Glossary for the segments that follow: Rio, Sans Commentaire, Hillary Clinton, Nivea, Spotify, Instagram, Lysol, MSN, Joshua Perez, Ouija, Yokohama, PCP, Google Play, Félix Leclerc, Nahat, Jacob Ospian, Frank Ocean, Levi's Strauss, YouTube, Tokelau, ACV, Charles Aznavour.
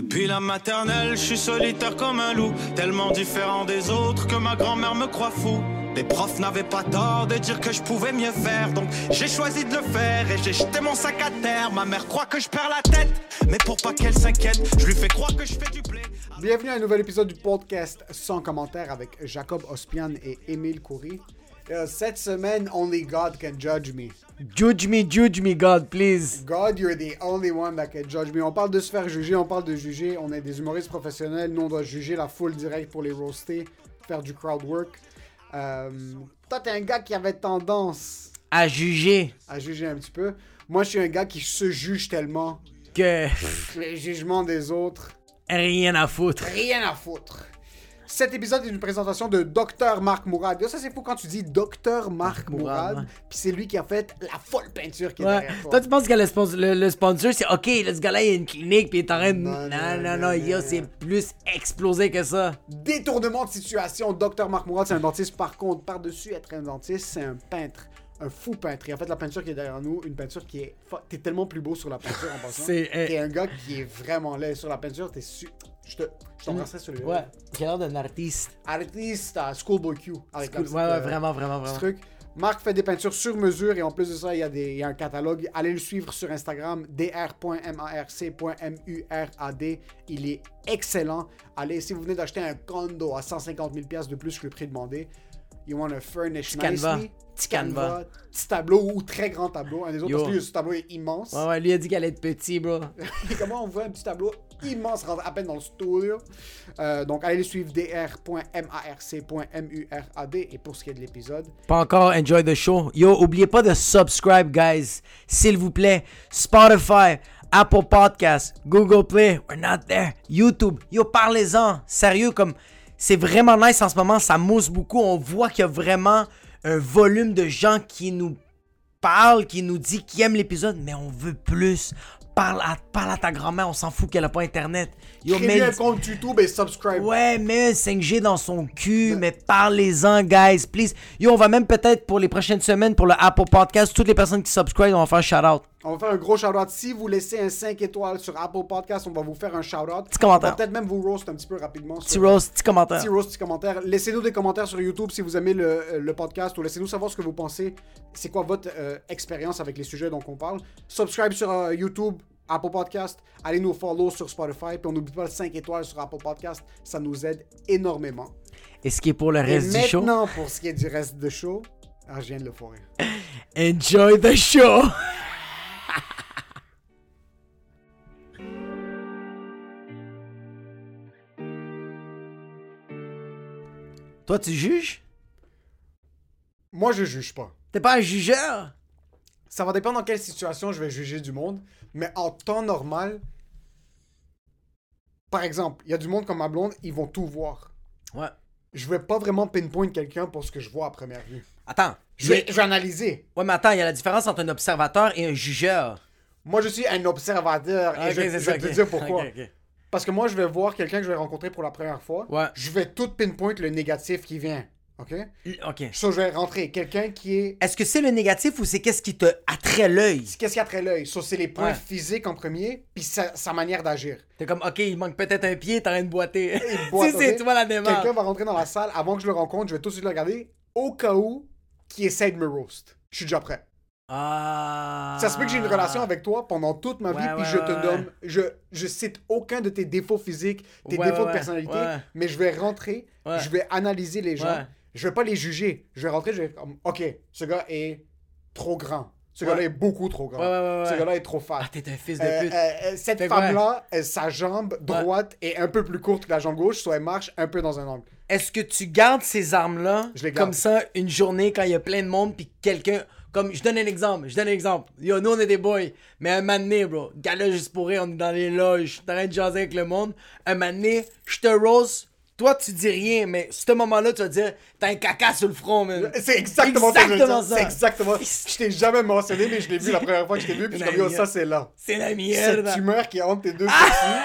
Depuis la maternelle, je suis solitaire comme un loup, tellement différent des autres que ma grand-mère me croit fou. Les profs n'avaient pas tort de dire que je pouvais mieux faire, donc j'ai choisi de le faire et j'ai jeté mon sac à terre. Ma mère croit que je perds la tête, mais pour pas qu'elle s'inquiète, je lui fais croire que je fais du blé. Bienvenue à un nouvel épisode du podcast Sans Commentaire avec Jacob Ospian et Émile Coury. Cette semaine, only God can judge me. Judge me, God, please. God, you're the only one that can judge me. On parle de se faire juger, on parle de juger. On est des humoristes professionnels. Nous, on doit juger la foule directe pour les roaster, faire du crowd work. Toi, t'es un gars qui avait tendance... À juger un petit peu. Moi, je suis un gars qui se juge tellement... Que... Les jugements des autres... Rien à foutre. Cet épisode est une présentation de Dr Marc Mourad. Ça, c'est fou quand tu dis Dr Marc Mourad, ouais. Puis c'est lui qui a fait la folle peinture qui est derrière toi. Toi, tu penses que le sponsor, c'est « OK, là, ce gars-là, il a une clinique, puis il est en train de... » Non, yo, c'est plus explosé que ça. Détournement de situation. Dr Marc Mourad, c'est un dentiste. Par contre, par-dessus être un dentiste, c'est un peintre. Un fou peintre. Et en fait, la peinture qui est derrière nous, une peinture qui est... T'es tellement plus beau sur la peinture en passant. T'es un gars qui est vraiment laid. Sur la peinture, t'es... Je t'embrasserais sur le... Ouais, j'ai l'air d'un artiste. Schoolboy Q. Ouais, vraiment. Ce truc. Marc fait des peintures sur mesure et en plus de ça, il y a un catalogue. Allez le suivre sur Instagram, dr.marc.murad. Il est excellent. Allez, si vous venez d'acheter un condo à 150 000 $ de plus que le prix demandé, you want to furnish nicely. Petit canevas. Petit tableau ou très grand tableau. Un des autres, parce que ce tableau est immense. Ouais, lui a dit qu'elle allait être petit, bro. Comment on voit un petit tableau immense à peine dans le studio. Donc, allez les suivre, dr.marc.murad. Et pour ce qui est de l'épisode... Pas encore, enjoy the show. Yo, oubliez pas de subscribe, guys. S'il vous plaît. Spotify, Apple Podcasts, Google Play, we're not there. YouTube. Yo, parlez-en. Sérieux, comme... C'est vraiment nice en ce moment, ça mousse beaucoup. On voit qu'il y a vraiment un volume de gens qui nous parlent, qui nous disent qu'ils aiment l'épisode, mais on veut plus. Parle à ta grand-mère, on s'en fout qu'elle a pas internet. Crée-lui un compte YouTube et subscribe. Ouais, mets un 5G dans son cul, mais parlez-en, guys, please. Yo, on va même peut-être pour les prochaines semaines, pour le Apple Podcast, toutes les personnes qui subscribent, on va faire un shout-out. On va faire un gros shout-out. Si vous laissez un 5 étoiles sur Apple Podcast, on va vous faire un shout-out. Petit commentaire. On va peut-être même vous roast un petit peu rapidement. Petit roast, petit commentaire. Laissez-nous des commentaires sur YouTube si vous aimez le podcast ou laissez-nous savoir ce que vous pensez. C'est quoi votre expérience avec les sujets dont on parle. Subscribe sur YouTube, Apple Podcast. Allez nous follow sur Spotify. Puis on n'oublie pas le 5 étoiles sur Apple Podcast. Ça nous aide énormément. Et ce qui est pour le reste du show. Maintenant, pour ce qui est du reste du show, je viens de le foirer. Enjoy the show! Toi, tu juges? Moi, je juge pas. T'es pas un jugeur? Ça va dépendre dans quelle situation je vais juger du monde, mais en temps normal, par exemple, il y a du monde comme ma blonde, ils vont tout voir. Ouais. Je vais pas vraiment pinpoint quelqu'un pour ce que je vois à première vue. Attends. Je vais analyser. Ouais, mais attends, il y a la différence entre un observateur et un jugeur. Moi, je suis un observateur et je vais te dire pourquoi. Okay. Parce que moi, je vais voir quelqu'un que je vais rencontrer pour la première fois. Ouais. Je vais tout pinpoint le négatif qui vient. OK? So, je vais rentrer. Quelqu'un qui est... Est-ce que c'est le négatif ou c'est qu'est-ce qui te attrait l'œil? C'est qu'est-ce qui attrait l'œil. So, c'est les points physiques en premier, puis sa manière d'agir. T'es comme, OK, il manque peut-être un pied, t'as rien de boiter. C'est toi la démarche. Quelqu'un va rentrer dans la salle. Avant que je le rencontre, je vais tout de suite le regarder. Au cas où, qui essaie de me roast. Je suis déjà prêt. Ah. Ça se peut que j'ai une relation avec toi pendant toute ma vie, puis je te nomme. Je cite aucun de tes défauts physiques, tes défauts de personnalité, mais je vais rentrer, je vais analyser les gens, je vais pas les juger. Je vais rentrer, je vais OK, ce gars est trop grand. Ce gars-là est beaucoup trop grand. Ce gars-là est trop fat. Ah, t'es un fils de pute. Cette femme-là, sa jambe droite est un peu plus courte que la jambe gauche, soit elle marche un peu dans un angle. Est-ce que tu gardes ces armes-là comme ça une journée quand il y a plein de monde, puis quelqu'un... Comme, je donne un exemple. Yo, nous, on est des boys. Mais un moment donné, bro, gars-là, juste pour rire, on est dans les loges. T'es en train de jaser avec le monde. Un moment donné, je te roast. Toi, tu dis rien, mais ce moment-là, tu vas dire, t'as un caca sur le front, man. C'est exactement ça. C'est exactement ça. Je t'ai jamais mentionné, mais je l'ai vu la première fois que je t'ai vu. Puis je t'ai dit, oh, ça, c'est là. C'est la mienne. Cette tumeur qui est entre tes deux sourcils.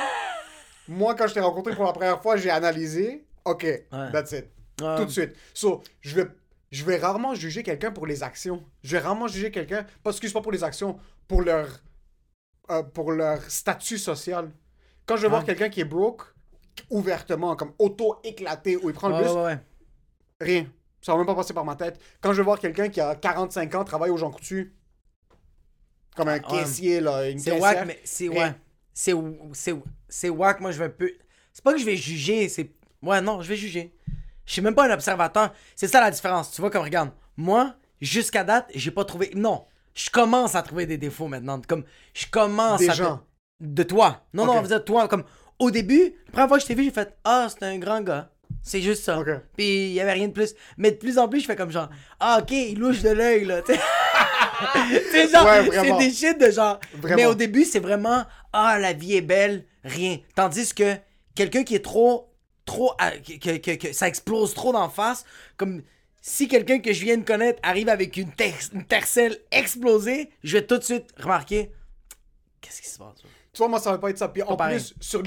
Moi, quand je t'ai rencontré pour la première fois, j'ai analysé. OK, that's it. Tout de suite. So, je vais rarement juger quelqu'un pour les actions. Je vais rarement juger quelqu'un, pas pour les actions, pour leur statut social. Quand je veux voir quelqu'un qui est broke, ouvertement, comme auto-éclaté, où il prend le bus, rien. Ça va même pas passer par ma tête. Quand je veux voir quelqu'un qui a 45 ans, travaille au Jean-Coutu, comme un caissier, là, une caissière. C'est wack, mais c'est wack. C'est wack, moi, je vais un peu... C'est pas que je vais juger, c'est... Ouais, non, je vais juger. Je suis même pas un observateur. C'est ça la différence. Tu vois, comme, regarde, moi, jusqu'à date, j'ai pas trouvé... Non, je commence à trouver des défauts maintenant. Comme, je commence à... Des gens. De toi. Non, non, on veut dire toi, comme... Au début, la première fois que je t'ai vu, j'ai fait « Ah, c'est un grand gars. » C'est juste ça. Okay. Puis il y avait rien de plus. Mais de plus en plus, je fais comme genre « Ah, ok, il louche de l'œil, là. » C'est genre, c'est des shit de genre. Vraiment. Mais au début, c'est vraiment « Ah, la vie est belle, rien. » Tandis que quelqu'un qui est trop que ça explose trop d'en face, comme si quelqu'un que je viens de connaître arrive avec une tercelle explosée, je vais tout de suite remarquer « Qu'est-ce qui se passe? » Tu vois, moi, ça va pas être ça. Puis en plus, sur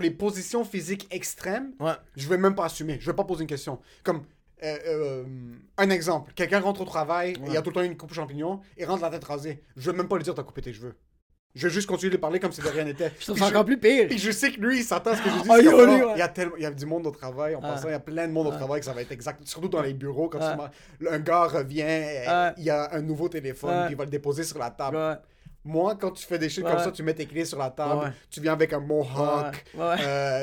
les positions physiques extrêmes, je vais même pas assumer. Je vais pas poser une question. Comme, un exemple. Quelqu'un rentre au travail, il y a tout le temps une coupe champignon, et rentre la tête rasée. Je vais même pas lui dire t'as coupé tes cheveux. Je vais juste continuer de parler comme si de rien n'était. Je trouve ça encore plus pire. Puis je sais que lui, il s'attend à ce que je dis. Il y a du monde au travail. En passant, il y a plein de monde au travail que ça va être exact. Surtout dans les bureaux, quand un gars revient, il y a un nouveau téléphone, puis il va le déposer sur la table. Moi, quand tu fais des shit comme ça, tu mets tes clés sur la table, tu viens avec un mohawk,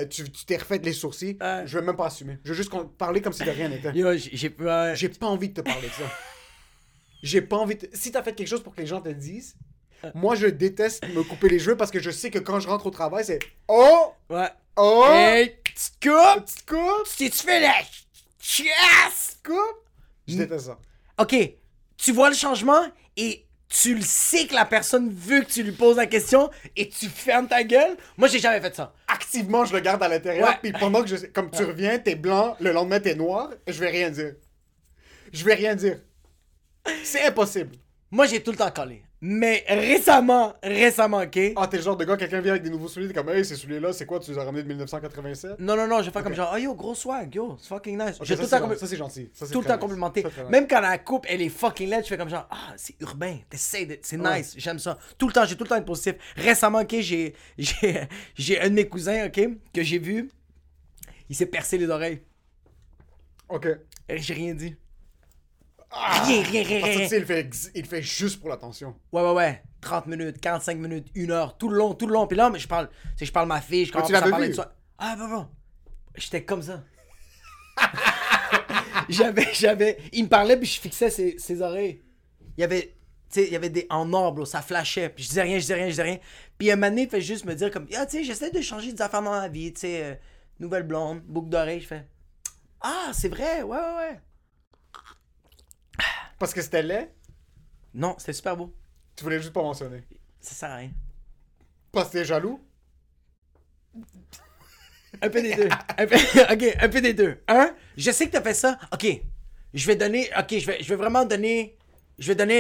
tu t'es refait les sourcils, je vais même pas assumer. Je vais juste parler comme si de rien n'était. J'ai pas envie de te parler de ça. J'ai pas envie de... Si t'as fait quelque chose pour que les gens te le disent, moi, je déteste me couper les cheveux parce que je sais que quand je rentre au travail, c'est... Oh! Ouais. Oh! Hey, tu te coupes! Si tu fais la... Yes! Tu te coupes! Je déteste ça. OK. Tu vois le changement et... Tu le sais que la personne veut que tu lui poses la question et tu fermes ta gueule. Moi, j'ai jamais fait ça. Activement, je le garde à l'intérieur. Puis pendant que comme tu reviens, t'es blanc, le lendemain, t'es noir. Je vais rien dire. C'est impossible. Moi, j'ai tout le temps collé. Mais récemment, OK? Ah, t'es le genre de gars, quelqu'un vient avec des nouveaux souliers, t'es comme « Hey, ces souliers-là, c'est quoi? Tu les as ramenés de 1987? » Non, je vais faire comme genre « Oh yo, gros swag, yo, c'est fucking nice. Okay, » ça, c'est gentil. Ça, c'est tout le temps complimenté. Même quand la coupe, elle est fucking laide, je fais comme genre « Ah, c'est urbain, c'est nice, j'aime ça. » Tout le temps, j'ai tout le temps été positif. Récemment, OK, j'ai un de mes cousins, OK, que j'ai vu, il s'est percé les oreilles. OK. Et j'ai rien dit. Ah, rien. Parce que tu sais, il fait juste pour l'attention. Ouais. 30 minutes, 45 minutes, 1 heure, tout le long. Puis là, mais je parle ma fille, je commence à parler de ça. Ah, bon. J'étais comme ça. Il me parlait, puis je fixais ses oreilles. Il y avait des en orbe, là, ça flashait. Puis je disais rien. Puis un moment donné, il fait juste me dire comme, ah, tu sais, j'essaie de changer des affaires dans ma vie, tu sais, nouvelle blonde, boucle d'oreille. Je fais, ah, c'est vrai, ouais. Parce que c'était laid? Non, c'était super beau. Tu voulais juste pas mentionner. Ça sert à rien. Parce que t'es jaloux? Un peu des deux. Un peu des deux. Hein? Je sais que t'as fait ça. OK. Je vais donner un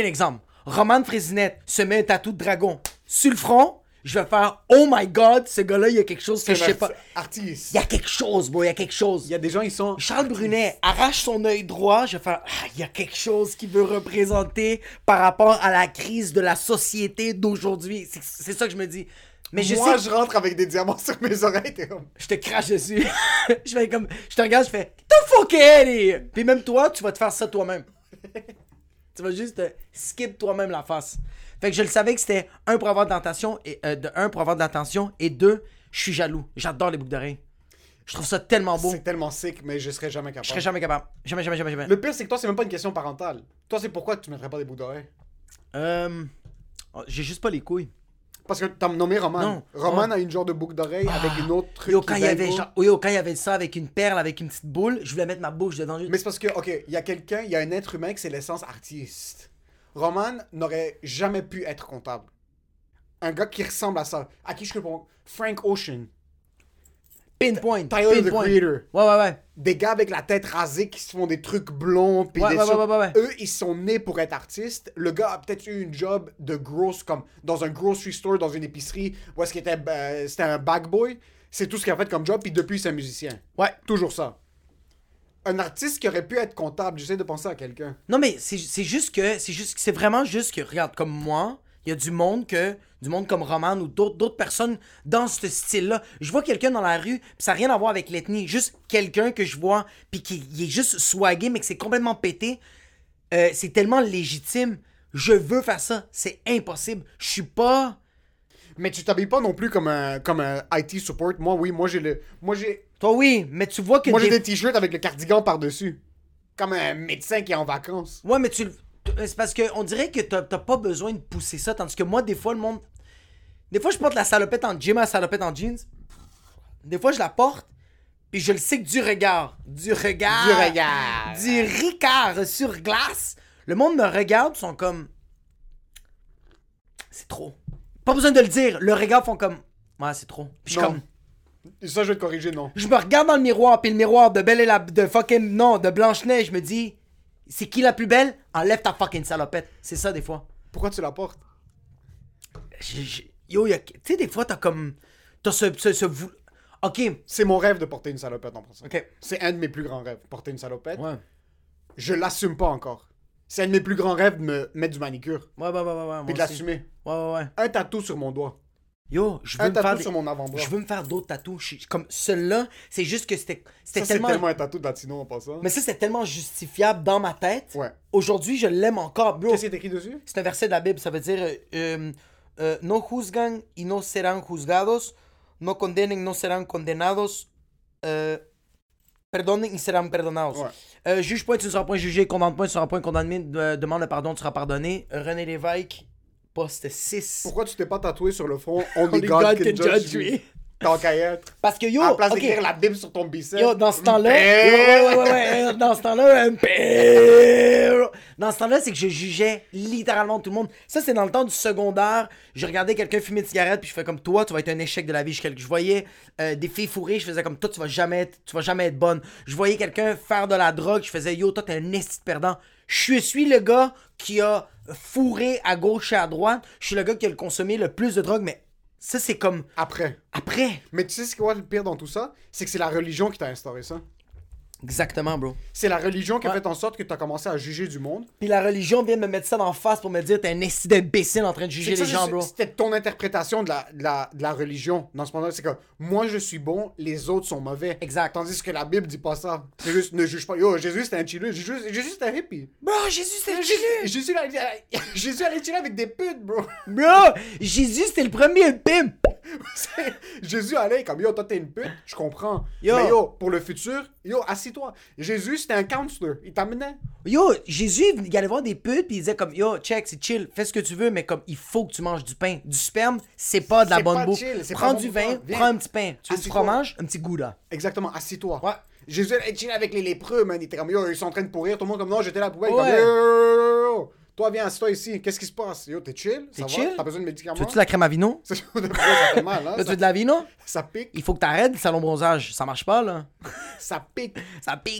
exemple. Romane Frésinette se met un tatou de dragon sur le front. Je vais faire « Oh my God, ce gars-là, il y a quelque chose que je sais pas. » Artiste. Il y a quelque chose, bro, Il y a des gens, ils sont... Charles Brunet arrache son œil droit. Je vais faire « Ah, il y a quelque chose qu'il veut représenter par rapport à la crise de la société d'aujourd'hui. » C'est ça que je me dis. Mais je rentre avec des diamants sur mes oreilles, t'es comme... Je te crache dessus. Je te regarde, je fais « The fuck it! » Puis même toi, tu vas te faire ça toi-même. Tu vas juste skip toi-même la face. Fait que je le savais que c'était pour avoir de l'attention et deux, je suis jaloux. J'adore les boucles d'oreilles. Je trouve ça tellement beau. C'est tellement sick, mais je serais jamais capable. Jamais. Le pire, c'est que toi, c'est même pas une question parentale. Toi, c'est pourquoi tu mettrais pas des boucles d'oreilles? J'ai juste pas les couilles. Parce que t'as nommé Roman. Non. Roman a une genre de boucle d'oreille avec une autre truc. Quand il y avait ça avec une perle, avec une petite boule, je voulais mettre ma bouche dedans. Mais c'est parce que, OK, il y a un être humain que c'est l'essence artiste. Roman n'aurait jamais pu être comptable. Un gars qui ressemble à ça. À qui je réponds? Frank Ocean. Pinpoint. Tyler, the Creator. Ouais. Des gars avec la tête rasée qui se font des trucs blonds. Pis Eux, ils sont nés pour être artistes. Le gars a peut-être eu une job de grosse, comme dans un grocery store, dans une épicerie, où est-ce qu'il était, c'était un bagboy. C'est tout ce qu'il a fait comme job, puis depuis, c'est un musicien. Ouais. Toujours ça. Un artiste qui aurait pu être comptable, j'essaie de penser à quelqu'un. Non, mais c'est juste que, c'est vraiment juste que, regarde, comme moi, il Il y a du monde comme Roman ou d'autres personnes dans ce style-là. Je vois quelqu'un dans la rue, puis ça n'a rien à voir avec l'ethnie. Juste quelqu'un que je vois, puis qui est juste swagué, mais que c'est complètement pété. C'est tellement légitime. Je veux faire ça. C'est impossible. Je suis pas... Mais tu t'habilles pas non plus comme un IT support. Moi, oui. Moi, j'ai... Toi, oui, mais tu vois que... Moi, j'ai des t-shirts avec le cardigan par-dessus. Comme un médecin qui est en vacances. Ouais, mais tu... C'est parce qu'on dirait que t'as pas besoin de pousser ça. Tandis que moi, des fois, le monde... Des fois, je porte la salopette en gym à la salopette en jeans. Des fois, je la porte. Puis je le sais que du regard. Du Ricard sur glace. Le monde me regarde, ils sont comme... C'est trop. Pas besoin de le dire. Le regard font comme... Ouais, c'est trop. Puis je suis comme... Ça, je vais te corriger, non. Je me regarde dans le miroir, puis le miroir de Belle et la... de fucking... Non, de Blanche-Neige, je me dis... C'est qui la plus belle? Enlève ta fucking salopette. C'est ça, des fois. Pourquoi tu la portes? Yo, tu sais, des fois, t'as comme... T'as ce... OK. C'est mon rêve de porter une salopette, en principe. OK. C'est un de mes plus grands rêves, porter une salopette. Ouais. Je l'assume pas encore. C'est un de mes plus grands rêves de me mettre du manicure. Ouais. Puis de l'assumer. Ouais. Un tatou sur mon doigt. Yo, je veux me faire sur mon avant-bras. Je veux me faire d'autres tatous. Comme celui-là, c'est juste que c'était ça, tellement... c'est tellement un tatou de latino en passant. Mais ça, c'est tellement justifiable dans ma tête. Ouais. Aujourd'hui, je l'aime encore. Bro, qu'est-ce qui est écrit dessus? C'est un verset de la Bible. Ça veut dire « No juzgan y no serán juzgados. No condenen y no serán condenados. Perdonen y serán perdonados. Ouais. » Juge point, tu ne seras point jugé. Condamne point, tu ne seras point condamné. Demande le pardon, tu seras pardonné. René Lévesque. Poste 6. Pourquoi tu t'es pas tatoué sur le front « Only God can judge me » Tant qu'à être. Parce que yo, à la place d'écrire la Bible sur ton bicep. Yo, dans ce temps-là... Ouais. Dans ce temps-là, c'est que je jugeais littéralement tout le monde. Ça, c'est dans le temps du secondaire. Je regardais quelqu'un fumer de cigarette, puis je fais comme « Toi, tu vas être un échec de la vie. » Je voyais des filles fourrées, je faisais comme « Toi, tu vas jamais être bonne. » Je voyais quelqu'un faire de la drogue, je faisais « Yo, toi, t'es un esti de perdant. » Je suis le gars qui a fourré à gauche et à droite. Je suis le gars qui a consommé le plus de drogue, mais ça, c'est comme... Après. Mais tu sais ce qui est le pire dans tout ça? C'est que c'est la religion qui t'a instauré ça. Exactement, bro. C'est la religion qui a fait en sorte que t'as commencé à juger du monde. Puis la religion vient me mettre ça en face pour me dire t'es un esti d'imbécile en train de juger les gens, bro. C'était ton interprétation de la religion dans ce moment-là. C'est que moi, je suis bon, les autres sont mauvais. Exact. Tandis que la Bible dit pas ça. C'est juste, ne juge pas. Yo, Jésus, c'était un chilleux. Jésus, c'était un hippie. Bro, Jésus, c'était un chilleux. Jésus allait chiller avec des putes, bro. Bro, Jésus, c'était le premier pimp. Jésus allait comme, yo, toi, t'es une pute. Je comprends. Yo. Mais yo, pour le futur, yo, assis-toi. Jésus, c'était un counselor. Il t'amenait. Yo, Jésus, il allait voir des putes, puis il disait comme, yo, check, c'est chill, fais ce que tu veux, mais comme, il faut que tu manges du pain. Du sperme, c'est pas de la bonne bouffe. Prends du vin, prends un petit pain. Tu veux du fromage, un petit gouda. Exactement, assis-toi. Ouais. Jésus allait chill avec les lépreux, man. Il était comme, yo, ils sont en train de pourrir. Tout le monde comme, non, j'étais la poubelle. Ouais. Toi, viens, assis-toi ici. Qu'est-ce qui se passe? Yo, t'es chill? T'es ça chill? Va? T'as besoin de médicaments? Tu veux-tu la crème à vino? Ça fait mal, hein? Tu veux de la vino? Ça pique. Il faut que t'arrêtes le salon bronzage. Ça marche pas, là. Ça pique.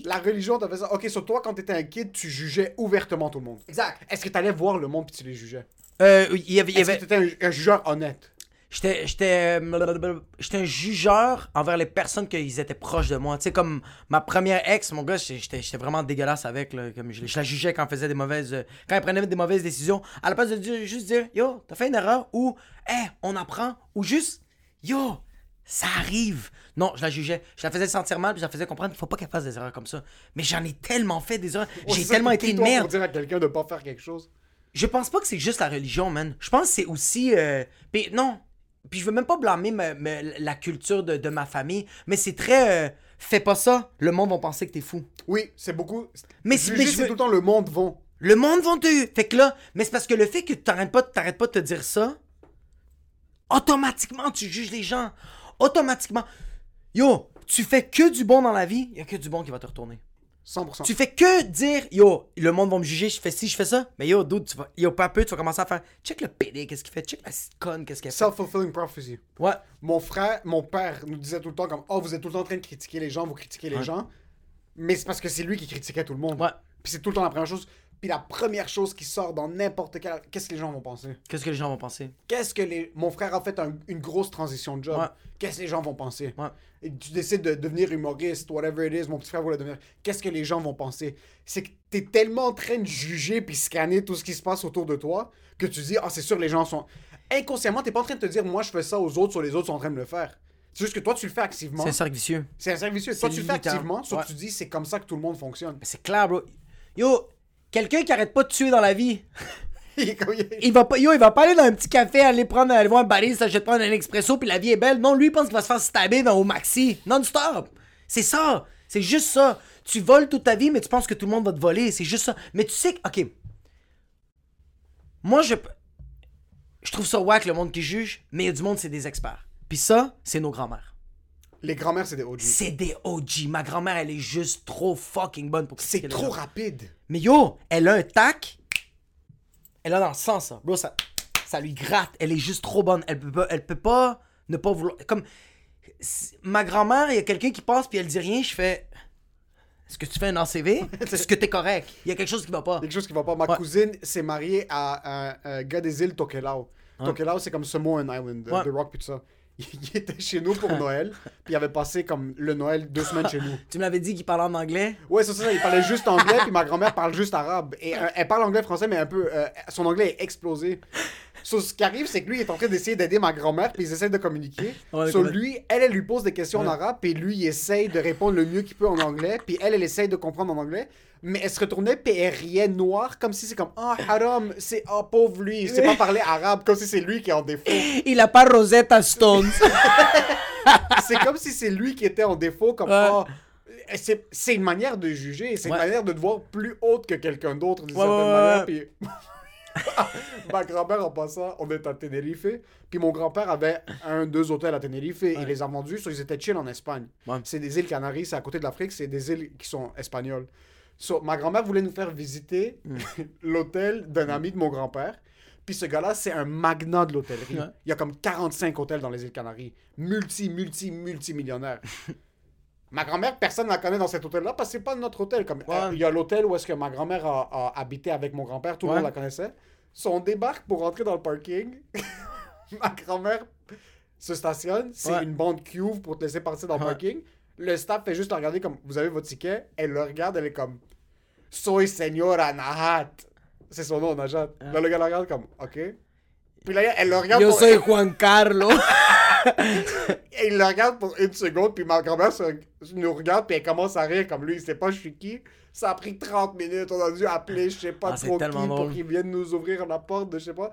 La religion t'a fait ça. OK, sur toi, quand t'étais un kid, tu jugeais ouvertement tout le monde. Exact. Est-ce que t'allais voir le monde puis tu les jugeais? Est-ce que t'étais un jugeur honnête? J'étais un jugeur envers les personnes qu'ils étaient proches de moi. Tu sais, comme ma première ex, mon gars, j'étais vraiment dégueulasse avec. Là, comme je la jugeais quand elle faisait des mauvaises... Quand elle prenait des mauvaises décisions. À la place de juste dire, yo, t'as fait une erreur, ou, hey, on apprend, ou juste, yo, ça arrive. Non, je la jugeais. Je la faisais sentir mal, puis je la faisais comprendre qu'il faut pas qu'elle fasse des erreurs comme ça. Mais j'en ai tellement fait des erreurs. Oh, j'ai tellement été une merde. Pour dire à quelqu'un de pas faire quelque chose. Je pense pas que c'est juste la religion, man. Je pense que c'est aussi... Puis je veux même pas blâmer la culture de ma famille, mais c'est très... fais pas ça, le monde va penser que t'es fou. Oui, c'est beaucoup... Mais c'est tout le temps le monde vont. Le monde vont te... Fait que là, mais c'est parce que le fait que t'arrêtes pas de te dire ça, automatiquement, tu juges les gens. Automatiquement. Yo, tu fais que du bon dans la vie, y a que du bon qui va te retourner. 100%. Tu fais que dire, yo, le monde va me juger, je fais ci, je fais ça. Mais yo, dude, pas un peu, tu vas commencer à faire, check le PD, qu'est-ce qu'il fait, check la conne, qu'est-ce qu'elle fait. Self-fulfilling prophecy. Ouais. Mon père nous disait tout le temps comme, oh, vous êtes tout le temps en train de critiquer les gens, vous critiquez les gens. Mais c'est parce que c'est lui qui critiquait tout le monde. Ouais. Puis c'est tout le temps la première chose. Puis la première chose qui sort dans n'importe quel... Qu'est-ce que les gens vont penser? Qu'est-ce que les gens vont penser? Qu'est-ce que les... Mon frère a fait une grosse transition de job. Ouais. Qu'est-ce que les gens vont penser? Ouais. Et tu décides de devenir humoriste, whatever it is, mon petit frère voulait devenir... Qu'est-ce que les gens vont penser? C'est que t'es tellement en train de juger puis scanner tout ce qui se passe autour de toi que tu dis, ah, oh, c'est sûr, les gens sont... Inconsciemment, t'es pas en train de te dire, moi, je fais ça aux autres, sur les autres sont en train de le faire. C'est juste que toi, tu le fais activement. C'est un cercle vicieux. C'est un cercle vicieux. Toi, tu le fais activement, sauf que tu dis, c'est comme ça que tout le monde fonctionne. Mais c'est clair, bro. Yo, quelqu'un qui arrête pas de tuer dans la vie. il va pas aller dans un petit café, aller voir un barista, s'acheter prendre un expresso, puis la vie est belle. Non, lui, il pense qu'il va se faire stabber au maxi. Non-stop. C'est ça. C'est juste ça. Tu voles toute ta vie, mais tu penses que tout le monde va te voler. C'est juste ça. Mais tu sais que. Ok. Moi, je trouve ça wack, le monde qui juge, mais il y a du monde, c'est des experts. Puis ça, c'est nos grands-mères. Les grands-mères, c'est des OG. C'est des OG. Ma grand-mère, elle est juste trop fucking bonne pour critiquer. C'est trop rapide. Mais yo, elle a un tac. Elle a dans le sens, ça. Bro, ça lui gratte. Elle est juste trop bonne. Elle peut pas ne pas vouloir... Comme ma grand-mère, il y a quelqu'un qui passe puis elle dit rien, je fais... Est-ce que tu fais un ACV? Est-ce que t'es correct? Il y a quelque chose qui va pas. Ma cousine s'est mariée à un gars des îles Tokelau. Hein? Tokelau, c'est comme Samoan Island, The Rock puis tout ça. Il était chez nous pour Noël, puis il avait passé comme le Noël 2 semaines chez nous. Tu me l'avais dit qu'il parlait en anglais? Ouais, c'est ça, il parlait juste anglais, puis ma grand-mère parle juste arabe. Et elle parle anglais-français, mais un peu... son anglais est explosé. So, ce qui arrive, c'est que lui, il est en train d'essayer d'aider ma grand-mère, puis ils essaient de communiquer. Ouais, so, lui, elle lui pose des questions en arabe, puis lui, il essaye de répondre le mieux qu'il peut en anglais, puis elle essaye de comprendre en anglais. Mais elle se retournait, puis elle riait noire, comme si c'est comme « Ah, oh, haram, c'est... Ah, oh, pauvre lui, il sait pas parler arabe, comme si c'est lui qui est en défaut. » Il a pas Rosetta Stone. C'est comme si c'est lui qui était en défaut, comme « Ah, oh, c'est une manière de juger, c'est une manière de te voir plus haute que quelqu'un d'autre, d'une certaine manière. » Puis... Ma grand-mère, en passant, on était à Tenerife, puis mon grand-père avait 2 hôtels à Tenerife, et il les a vendus, so ils étaient chill en Espagne. Ouais. C'est des îles Canaries, c'est à côté de l'Afrique, c'est des îles qui sont espagnoles. So, ma grand-mère voulait nous faire visiter l'hôtel d'un ami de mon grand-père. Puis ce gars-là, c'est un magnat de l'hôtellerie. Ouais. Il y a comme 45 hôtels dans les îles Canaries. Multimillionnaire. Ma grand-mère, personne ne la connaît dans cet hôtel-là parce que c'est pas notre hôtel. Comme, il y a l'hôtel où est-ce que ma grand-mère a habité avec mon grand-père. Tout le monde la connaissait. So, on débarque pour rentrer dans le parking. Ma grand-mère se stationne. C'est une bande qui ouvre pour te laisser partir dans le parking. Le staff fait juste la regarder comme, vous avez votre ticket. Elle le regarde, elle est comme, Soy señora Nahat. C'est son nom, Nahat. Là, le gars la regarde comme, ok. Puis là, elle le regarde. Yo soy Juan Carlos. Et il le regarde pour 1 seconde, puis ma grand-mère nous regarde, puis elle commence à rire comme lui, il sait pas je suis qui. Ça a pris 30 minutes, on a dû appeler, je sais pas trop qui, pour qu'ils viennent nous ouvrir la porte de je sais pas.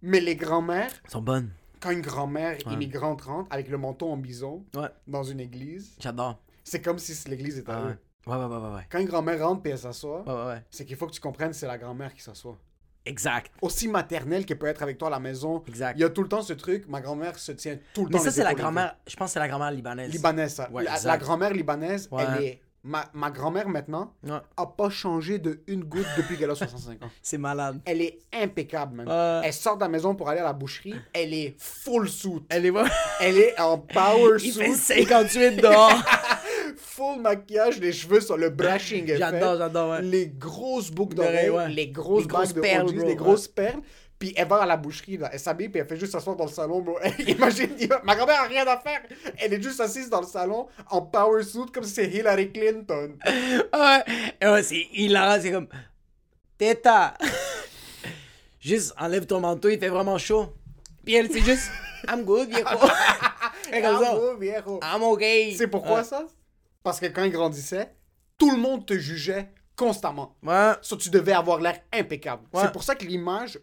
Mais les grands-mères. Sont bonnes. Quand une grand-mère immigrante rentre avec le menton en bison dans une église, j'adore. C'est comme si l'église était à eux. Ouais. Quand une grand-mère rentre et elle s'assoit, c'est qu'il faut que tu comprennes que c'est la grand-mère qui s'assoit. Exact. Aussi maternelle qu'elle peut être avec toi à la maison. Exact. Il y a tout le temps ce truc, ma grand-mère se tient tout le temps. Mais ça, c'est la grand-mère, je pense que c'est la grand-mère libanaise. Ça. Ouais, la grand-mère libanaise, elle est... Ma grand-mère, maintenant, a pas changé de une goutte depuis qu'elle a 65 ans. C'est malade. Elle est impeccable, même. Elle sort de la maison pour aller à la boucherie. Elle est full suit. Elle est en power suit. Il fait 58 dehors. Full maquillage, les cheveux sur le brushing. J'adore, les grosses boucles d'oreilles, les grosses bagues de perles, les grosses perles. Puis elle va à la boucherie, là. Elle s'habille, puis elle fait juste s'asseoir dans le salon, bro. Imagine, ma grand-mère a rien à faire. Elle est juste assise dans le salon, en power suit, comme si c'est Hillary Clinton. Ouais, c'est hilarant, c'est comme... Teta! Juste, enlève ton manteau, il fait vraiment chaud. Puis elle, c'est juste... I'm good, viejo. I'm okay. C'est pourquoi ça? Parce que quand il grandissait, tout le monde te jugeait. Constamment. Ouais. So, tu devais avoir l'air impeccable. Ouais. C'est pour ça que l'image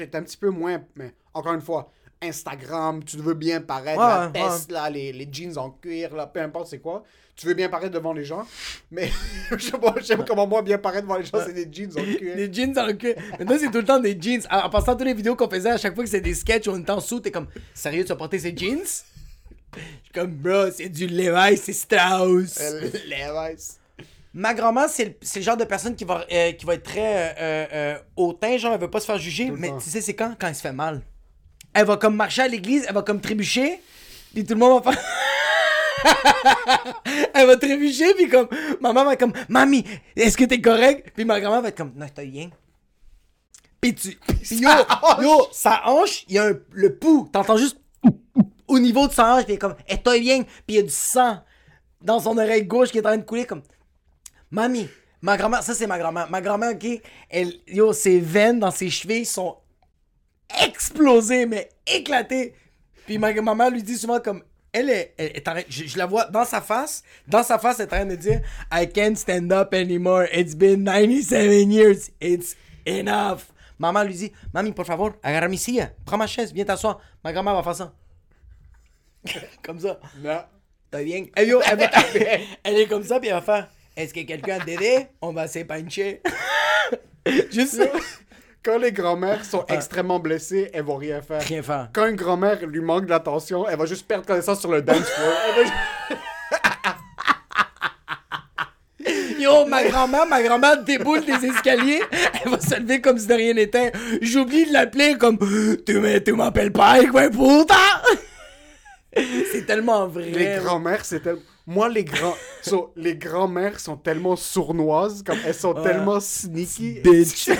est un petit peu moins... Mais encore une fois, Instagram, tu veux bien paraître, la veste, là, les jeans en cuir, là, peu importe c'est quoi. Tu veux bien paraître devant les gens, mais j'aime comment moi bien paraître devant les gens, c'est des jeans en cuir. Des jeans en cuir. Maintenant, c'est tout le temps des jeans. En passant toutes les vidéos qu'on faisait, à chaque fois que c'est des sketchs où on est en dessous, t'es comme, sérieux, tu vas porter ces jeans? Je suis comme, bro, c'est du Levi's Strauss. Levi's. Ma grand-mère, c'est le genre de personne qui va être très hautain, genre elle veut pas se faire juger, mais tu sais c'est quand elle se fait mal. Elle va comme marcher à l'église, elle va comme trébucher, et tout le monde va faire... Elle va trébucher, puis comme, ma maman va être comme, mamie, est-ce que t'es correct? Puis ma grand-mère va être comme, non, t'as rien. Puis tu. Puis yo, sa hanche, il y a le pouls. T'entends juste au niveau de sa hanche, puis il est comme, hey, t'as rien. Puis il y a du sang dans son oreille gauche qui est en train de couler, comme, mamie, ma grand-mère, ça c'est ma grand-mère. Ma grand-mère, ok, elle, yo, ses veines dans ses chevilles sont explosées, mais éclatées. Puis ma maman lui dit souvent comme, je la vois dans sa face, elle est en train de dire « I can't stand up anymore, it's been 97 years, it's enough ». Maman lui dit « Mami, por favor, agarra mi silla, prends ma chaise, viens t'asseoir, ma grand-mère va faire ça. » Comme ça. Non. T'as bien. Hey, yo, elle est comme ça, puis elle va faire « Est-ce que quelqu'un a t'aider? On va s'épancher. » Juste quand les grands-mères sont extrêmement blessées, elles vont rien faire. Rien faire. Quand une grand-mère lui manque d'attention, elle va juste perdre connaissance sur le dance floor. Yo, ma grand-mère déboule des escaliers, elle va se lever comme si de rien n'était. J'oublie de l'appeler comme « Tu m'appelles pas, quoi, putain! » C'est tellement vrai. Les grands-mères, c'est tellement... Moi, les grands-mères sont tellement sournoises, comme elles sont tellement sneaky. Bitch.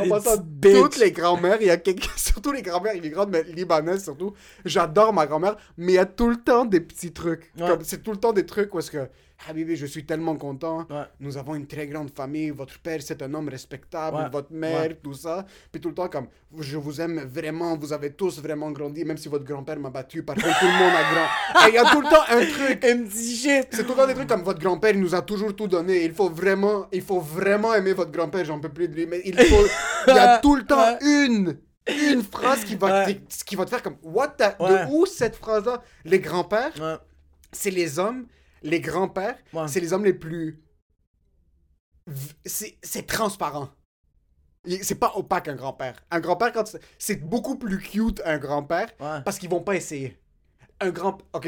En passant, toutes les grands-mères, il y a quelques... surtout les grands-mères immigrantes, mais libanaises surtout. J'adore ma grand-mère, mais il y a tout le temps des petits trucs. Ouais. Comme, c'est tout le temps des trucs où est-ce que, ah bébé, je suis tellement content. Ouais. Nous avons une très grande famille. Votre père, c'est un homme respectable. Ouais. Votre mère, tout ça. Puis tout le temps comme, je vous aime vraiment. Vous avez tous vraiment grandi, même si votre grand-père m'a battu. Par contre, tout le monde a grand. Il y a tout le temps un truc. C'est tout le temps des trucs comme votre grand-père, il nous a toujours tout donné. Il faut vraiment aimer votre grand-père. J'en peux plus de lui. Mais il y a tout le temps une phrase qui va te faire comme what the... De où cette phrase-là? Les grands-pères, c'est les hommes. Les grands-pères, c'est les hommes les plus... C'est transparent. C'est pas opaque, un grand-père. Un grand-père, quand c'est beaucoup plus cute, un grand-père, parce qu'ils vont pas essayer. Un grand... OK.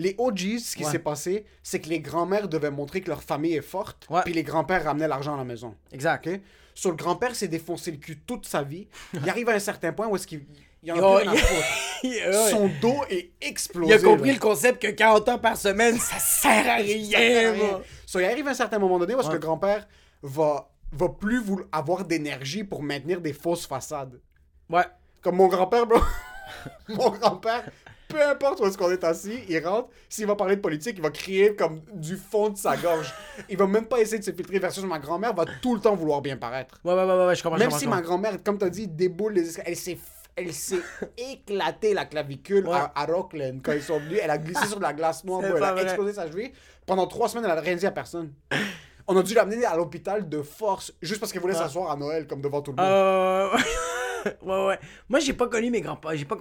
Les OGs, ce qui s'est passé, c'est que les grands-mères devaient montrer que leur famille est forte, puis les grands-pères ramenaient l'argent à la maison. Exact. Okay? Sur le grand-père, s'est défoncé le cul toute sa vie. Il arrive à un certain point où est-ce qu'il... Il y en a plus dans la peau. Son dos est explosé. Il a compris le concept que 40 heures par semaine, ça sert à rien. So, il arrive à un certain moment donné où que le grand-père va plus avoir d'énergie pour maintenir des fausses façades. Ouais. Comme mon grand-père, bro. Mon grand-père, peu importe où est-ce qu'on est assis, il rentre. S'il va parler de politique, il va crier comme du fond de sa gorge. Il va même pas essayer de se filtrer. Versus ma grand-mère va tout le temps vouloir bien paraître. Ouais, je comprends. Même si ma grand-mère, comme t'as dit, déboule les escaliers, elle s'est éclatée la clavicule à Rockland quand ils sont venus. Elle a glissé sur de la glace noire. Elle a explosé sa cheville. Pendant 3 semaines, elle n'a rien dit à personne. On a dû l'amener à l'hôpital de force juste parce qu'elle voulait s'asseoir à Noël comme devant tout le monde. Ouais. Moi, j'ai pas connu mes grands-pères. J'ai pas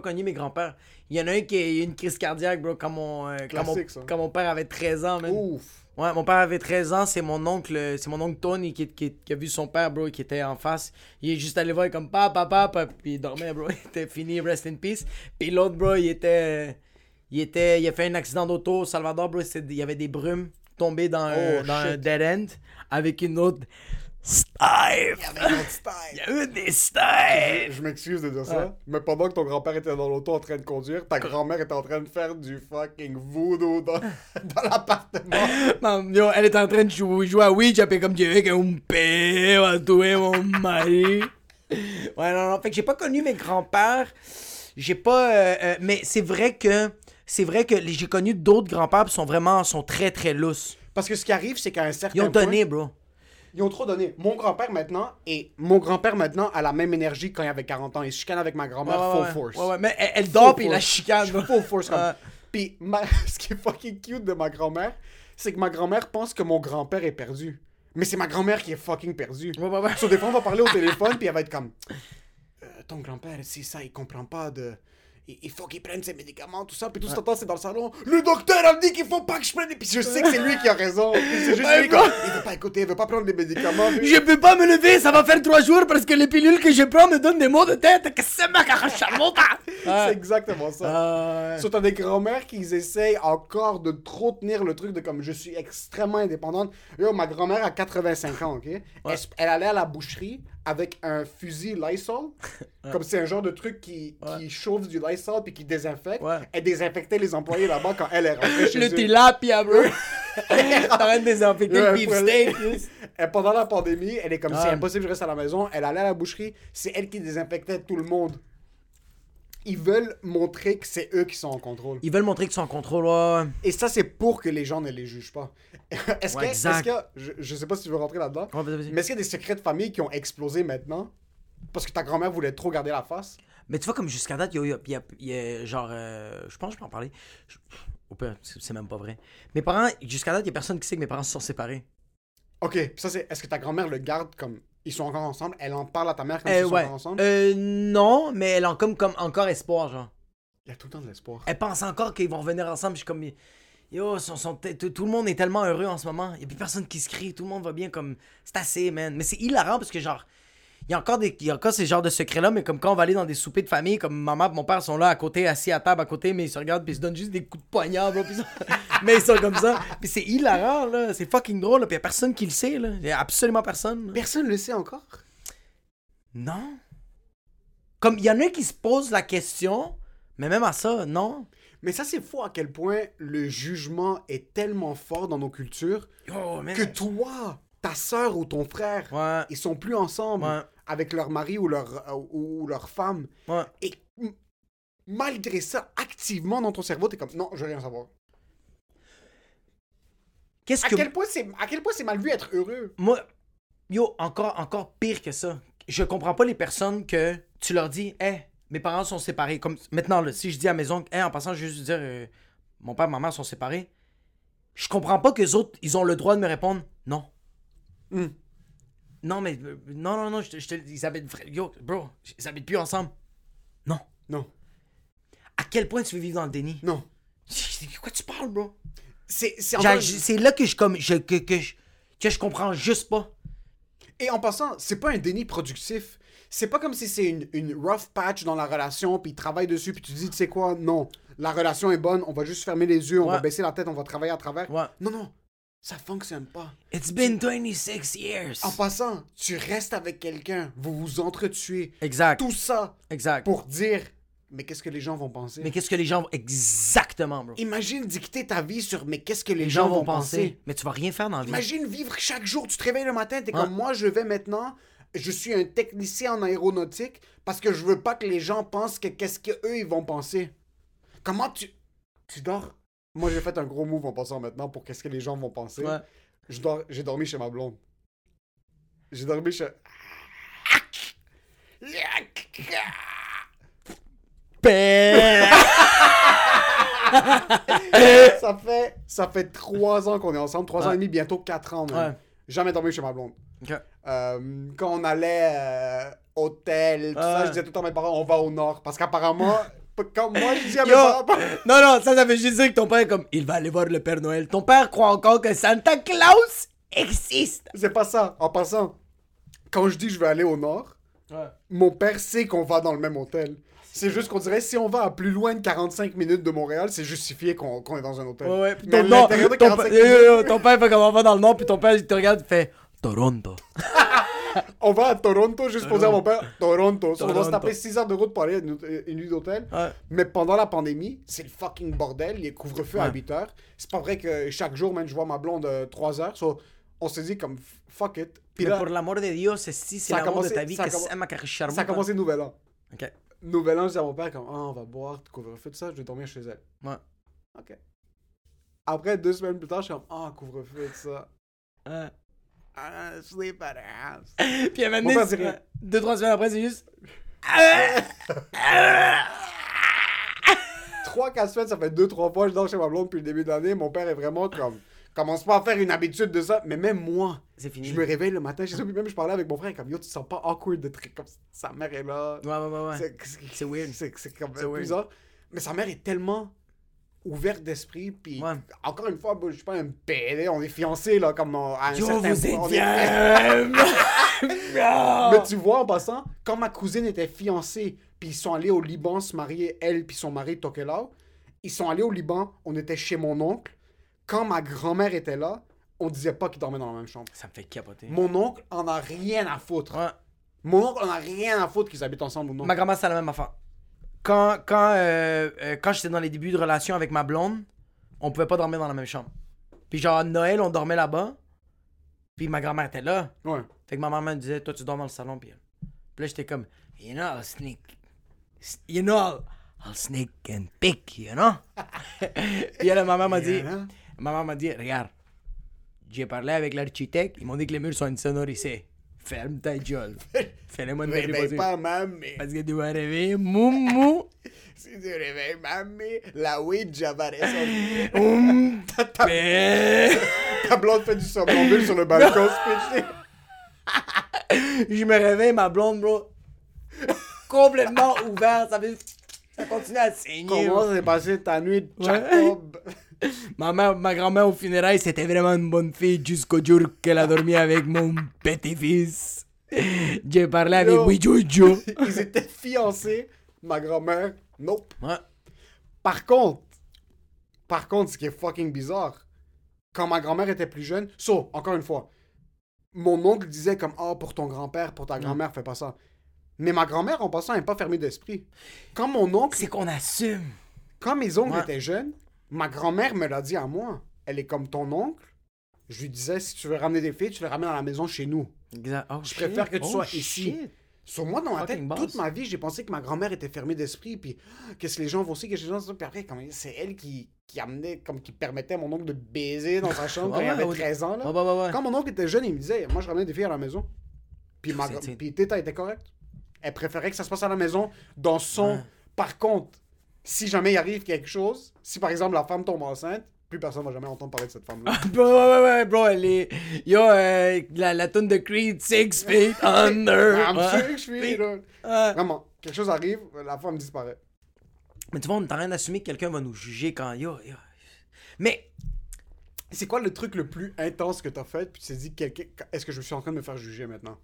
connu mes grands-pères. Il y en a un qui a eu une crise cardiaque, bro, quand mon père avait 13 ans. Même. Ouf. Ouais, mon père avait 13 ans, c'est mon oncle Tony qui a vu son père, bro, qui était en face. Il est juste allé voir comme papa, puis il dormait, bro, il était fini, rest in peace. Puis l'autre, bro, il a fait un accident d'auto au Salvador, bro, il y avait des brumes tombées dans un dead end avec une autre Steve. Il y a eu des Steve. Je m'excuse de dire ça, mais pendant que ton grand-père était dans l'auto en train de conduire, ta grand-mère était en train de faire du fucking voodoo dans l'appartement. Yo, elle était en train de jouer à Ouija, puis comme Dieu, que un père a tué mon mari. Ouais, non, fait que j'ai pas connu mes grands-pères. J'ai pas... mais c'est vrai que j'ai connu d'autres grands-pères qui sont très, très lousses. Parce que ce qui arrive, c'est qu'à un certain point... Ils ont trop donné. Mon grand-père maintenant a la même énergie quand il avait 40 ans. Il se chicane avec ma grand-mère full force. Ouais, mais elle dort puis il la chicane. Full force. Puis ce qui est fucking cute de ma grand-mère, c'est que ma grand-mère pense que mon grand-père est perdu. Mais c'est ma grand-mère qui est fucking perdue. Ouais. So, des fois, on va parler au téléphone puis elle va être comme ton grand-père, c'est ça, il comprend pas de... Il faut qu'il prenne ses médicaments, tout ça, puis tout ce temps, c'est dans le salon. Le docteur a dit qu'il faut pas que je prenne. Puis je sais que c'est lui qui a raison. C'est juste lui quoi. Il veut pas écouter, il veut pas prendre les médicaments. Lui. Je peux pas me lever, ça va faire 3 jours parce que les pilules que je prends me donnent des maux de tête. C'est exactement ça. Surtout des grand-mères qui essayent encore de trop tenir le truc de comme je suis extrêmement indépendante. Yo, ma grand-mère a 85 ans, ok? Elle allait à la boucherie. avec un fusil Lysol, comme c'est un genre de truc qui chauffe du Lysol puis qui désinfecte. Ouais. Elle désinfectait les employés là-bas quand elle est rentrée chez eux. Le tilapia, bro! Elle est en train de désinfecter le beefsteak. Pendant la pandémie, elle est comme c'est impossible, je reste à la maison. Elle allait à la boucherie, c'est elle qui désinfectait tout le monde. Ils veulent montrer que c'est eux qui sont en contrôle. Ils veulent montrer qu'ils sont en contrôle, ouais. Et ça, c'est pour que les gens ne les jugent pas. Est-ce que je sais pas si tu veux rentrer là-dedans, ouais, vas-y. Mais est-ce qu'il y a des secrets de famille qui ont explosé maintenant parce que ta grand-mère voulait trop garder la face? Mais tu vois, comme jusqu'à date, il y a genre... je pense que je peux en parler. Au pire, c'est même pas vrai. Mes parents, jusqu'à date, il y a personne qui sait que mes parents se sont séparés. OK, puis ça, c'est... Est-ce que ta grand-mère le garde comme... Ils sont encore ensemble, elle en parle à ta mère quand ils sont encore ensemble? Non, mais elle a comme encore espoir, genre. Il y a tout le temps de l'espoir. Elle pense encore qu'ils vont revenir ensemble, je suis comme... Yo, tout le monde est tellement heureux en ce moment. Il n'y a plus personne qui se crie, tout le monde va bien, comme... C'est assez, man. Mais c'est hilarant, parce que genre... Il y a encore ces genres de secrets-là, mais comme quand on va aller dans des soupers de famille, comme maman et mon père sont là, à côté, assis à table, à côté, mais ils se regardent, puis ils se donnent juste des coups de poignard, là, puis ça... Mais ils sont comme ça. Puis c'est hilarant, là. C'est fucking drôle, là. Puis il n'y a personne qui le sait, là. Il n'y a absolument personne. Là. Personne le sait encore? Non. Comme, il y en a qui se posent la question, mais même à ça, non. Mais ça, c'est fou à quel point le jugement est tellement fort dans nos cultures que toi, ta soeur ou ton frère, ils sont plus ensemble avec leur mari ou leur femme. Ouais. Et malgré ça, activement dans ton cerveau, t'es comme, non, je veux rien savoir. À quel point c'est mal vu être heureux? Moi, encore pire que ça. Je comprends pas les personnes que tu leur dis, hey, mes parents sont séparés. Comme maintenant, là, si je dis à mes oncles, hey, en passant, je vais juste dire, mon père et ma mère sont séparés. Je comprends pas qu'eux autres, ils ont le droit de me répondre, non. Mm. Non, mais non, ils habitent, bro, ils habitent plus ensemble. Non. À quel point tu veux vivre dans le déni? Non. De quoi tu parles, bro? C'est là que je comprends juste pas. Et en passant, c'est pas un déni productif. C'est pas comme si c'est une rough patch dans la relation, puis ils travaillent dessus, puis tu dis, tu sais quoi, non, la relation est bonne, on va juste fermer les yeux, on va baisser la tête, on va travailler à travers. Ouais. Non, ça fonctionne pas. It's been 26 years. En passant, tu restes avec quelqu'un, vous vous entretuez. Exact. Tout ça pour dire... Mais qu'est-ce que les gens vont penser? Exactement, bro. Imagine dicter ta vie sur mais qu'est-ce que les gens vont penser. Mais tu vas rien faire dans la vie. Imagine vivre chaque jour. Tu te réveilles le matin, t'es comme moi, je vais maintenant. Je suis un technicien en aéronautique parce que je veux pas que les gens pensent que qu'est-ce qu'eux, ils vont penser. Comment tu dors? Moi, j'ai fait un gros move en pensant maintenant pour qu'est-ce que les gens vont penser. Ouais. J'ai dormi chez ma blonde. J'ai dormi chez... ça fait 3 ans qu'on est ensemble, 3 ans et demi, bientôt 4 ans même. Ouais. Jamais dormi chez ma blonde. Okay. Quand on allait hôtel, tout ça, je disais tout le temps à mes parents, on va au nord. Parce qu'apparemment, quand moi je dis à mes parents... Non, ça veut juste dire que ton père est comme, il va aller voir le Père Noël. Ton père croit encore que Santa Claus existe. C'est pas ça. En passant, quand je dis que je vais aller au nord, mon père sait qu'on va dans le même hôtel. C'est juste qu'on dirait, si on va à plus loin de 45 minutes de Montréal, c'est justifié qu'on est dans un hôtel. Ouais, puis dans l'intérieur de 45 minutes. Ton père fait comme on va dans le nord, puis ton père, il te regarde, il fait Toronto. On va à Toronto, juste pour dire à mon père, Toronto. On va se taper 6 heures de route pour aller à une nuit d'hôtel. Ouais. Mais pendant la pandémie, c'est le fucking bordel, les couvre-feux à 8 heures. C'est pas vrai que chaque jour, même, je vois ma blonde 3 heures. So, on s'est dit comme, fuck it. Puis là, mais pour l'amour de Dieu, c'est l'amour de ta vie que c'est ma charbon. Ça a commencé nouvel an. OK. Nouvel an, je dis à mon père, comme, on va boire, couvre-feu, tout ça, je vais dormir chez elle. Ouais. OK. Après, 2 semaines plus tard, je suis comme, couvre-feu, tout ça. I'm gonna sleep at the house. Puis à un moment donné, 2-3 semaines après, c'est juste... 3-4 semaines, ça fait 2-3 fois, je dors chez ma blonde depuis le début de l'année. Mon père est vraiment comme, commence pas à faire une habitude de ça. Mais même moi, c'est fini. Je me réveille le matin chez eux, puis même je parlais avec mon frère comme, yo, tu sens pas awkward de trucs comme sa mère est là. Ouais. C'est weird. C'est comme bizarre. Mais sa mère est tellement ouverte d'esprit, puis encore une fois, je suis pas un PD, on est fiancés, là, comme à un certain point. Mais tu vois, en passant, quand ma cousine était fiancée, puis ils sont allés au Liban se marier, elle puis son mari Tokelau, ils sont allés au Liban, on était chez mon oncle. Quand ma grand-mère était là, on disait pas qu'ils dormaient dans la même chambre. Ça me fait capoter. Mon oncle en a rien à foutre. Mon oncle, on a rien à foutre qu'ils habitent ensemble ou non. Ma grand-mère, c'est la même affaire. Quand j'étais dans les débuts de relation avec ma blonde, on pouvait pas dormir dans la même chambre. Puis genre, à Noël, on dormait là-bas. Puis ma grand-mère était là. Ouais. Fait que ma maman me disait, toi, tu dors dans le salon. Puis là, j'étais comme, you know, I'll sneak. You know, I'll sneak and pick, you know? Puis là, ma maman m'a dit, regarde, j'ai parlé avec l'architecte, ils m'ont dit que les murs sont insonorisés. Ferme ta gueule. Fais-le-moi de réveille pas, mamie. Parce que tu vas rêver, moumou. Si tu réveilles, mamie, la Ouija va ressortir. Ta blonde fait du somnambule sur le balcon, speech. Je me réveille, ma blonde, bro. Complètement ouverte. Ça continue à saigner. Comment s'est passé ta nuit, Jacob? Ma grand-mère au funérail, c'était vraiment une bonne fille jusqu'au jour qu'elle a dormi avec mon petit-fils. J'ai parlé avec Jojo. Ils étaient fiancés, ma grand-mère. Nope. Ouais. Par contre, ce qui est fucking bizarre, quand ma grand-mère était plus jeune, encore une fois, mon oncle disait comme, pour ton grand-père, pour ta grand-mère, fais pas ça. Mais ma grand-mère, en passant, elle n'est pas fermée d'esprit. Quand mon oncle... C'est qu'on assume. Quand mes oncles étaient jeunes... Ma grand-mère me l'a dit à moi. Elle est comme ton oncle. Je lui disais, si tu veux ramener des filles, tu les ramènes à la maison chez nous. Exact. Oh, je préfère que tu sois ici. Sur moi, dans ma tête, toute ma vie, j'ai pensé que ma grand-mère était fermée d'esprit. Puis, qu'est-ce que les gens vont aussi, qu'est-ce que les gens... Puis après, c'est elle qui amenait, comme qui permettait à mon oncle de baiser dans sa chambre quand il avait 13 ans. Là. Quand mon oncle était jeune, il me disait, moi, je ramenais des filles à la maison. Puis, puis Teta était correcte. Elle préférait que ça se passe à la maison, dans son... Ouais. Par contre... Si jamais il arrive quelque chose, si par exemple la femme tombe enceinte, plus personne va jamais entendre parler de cette femme-là. bro, elle est... Yo, la tune de Creed, 6 feet under. I'm sure Vraiment, quelque chose arrive, la femme disparaît. Mais tu vois, on n'a rien d'assumer que quelqu'un va nous juger quand... Yo. Mais... C'est quoi le truc le plus intense que t'as fait, puis tu t'es dit, est-ce que je suis en train de me faire juger maintenant?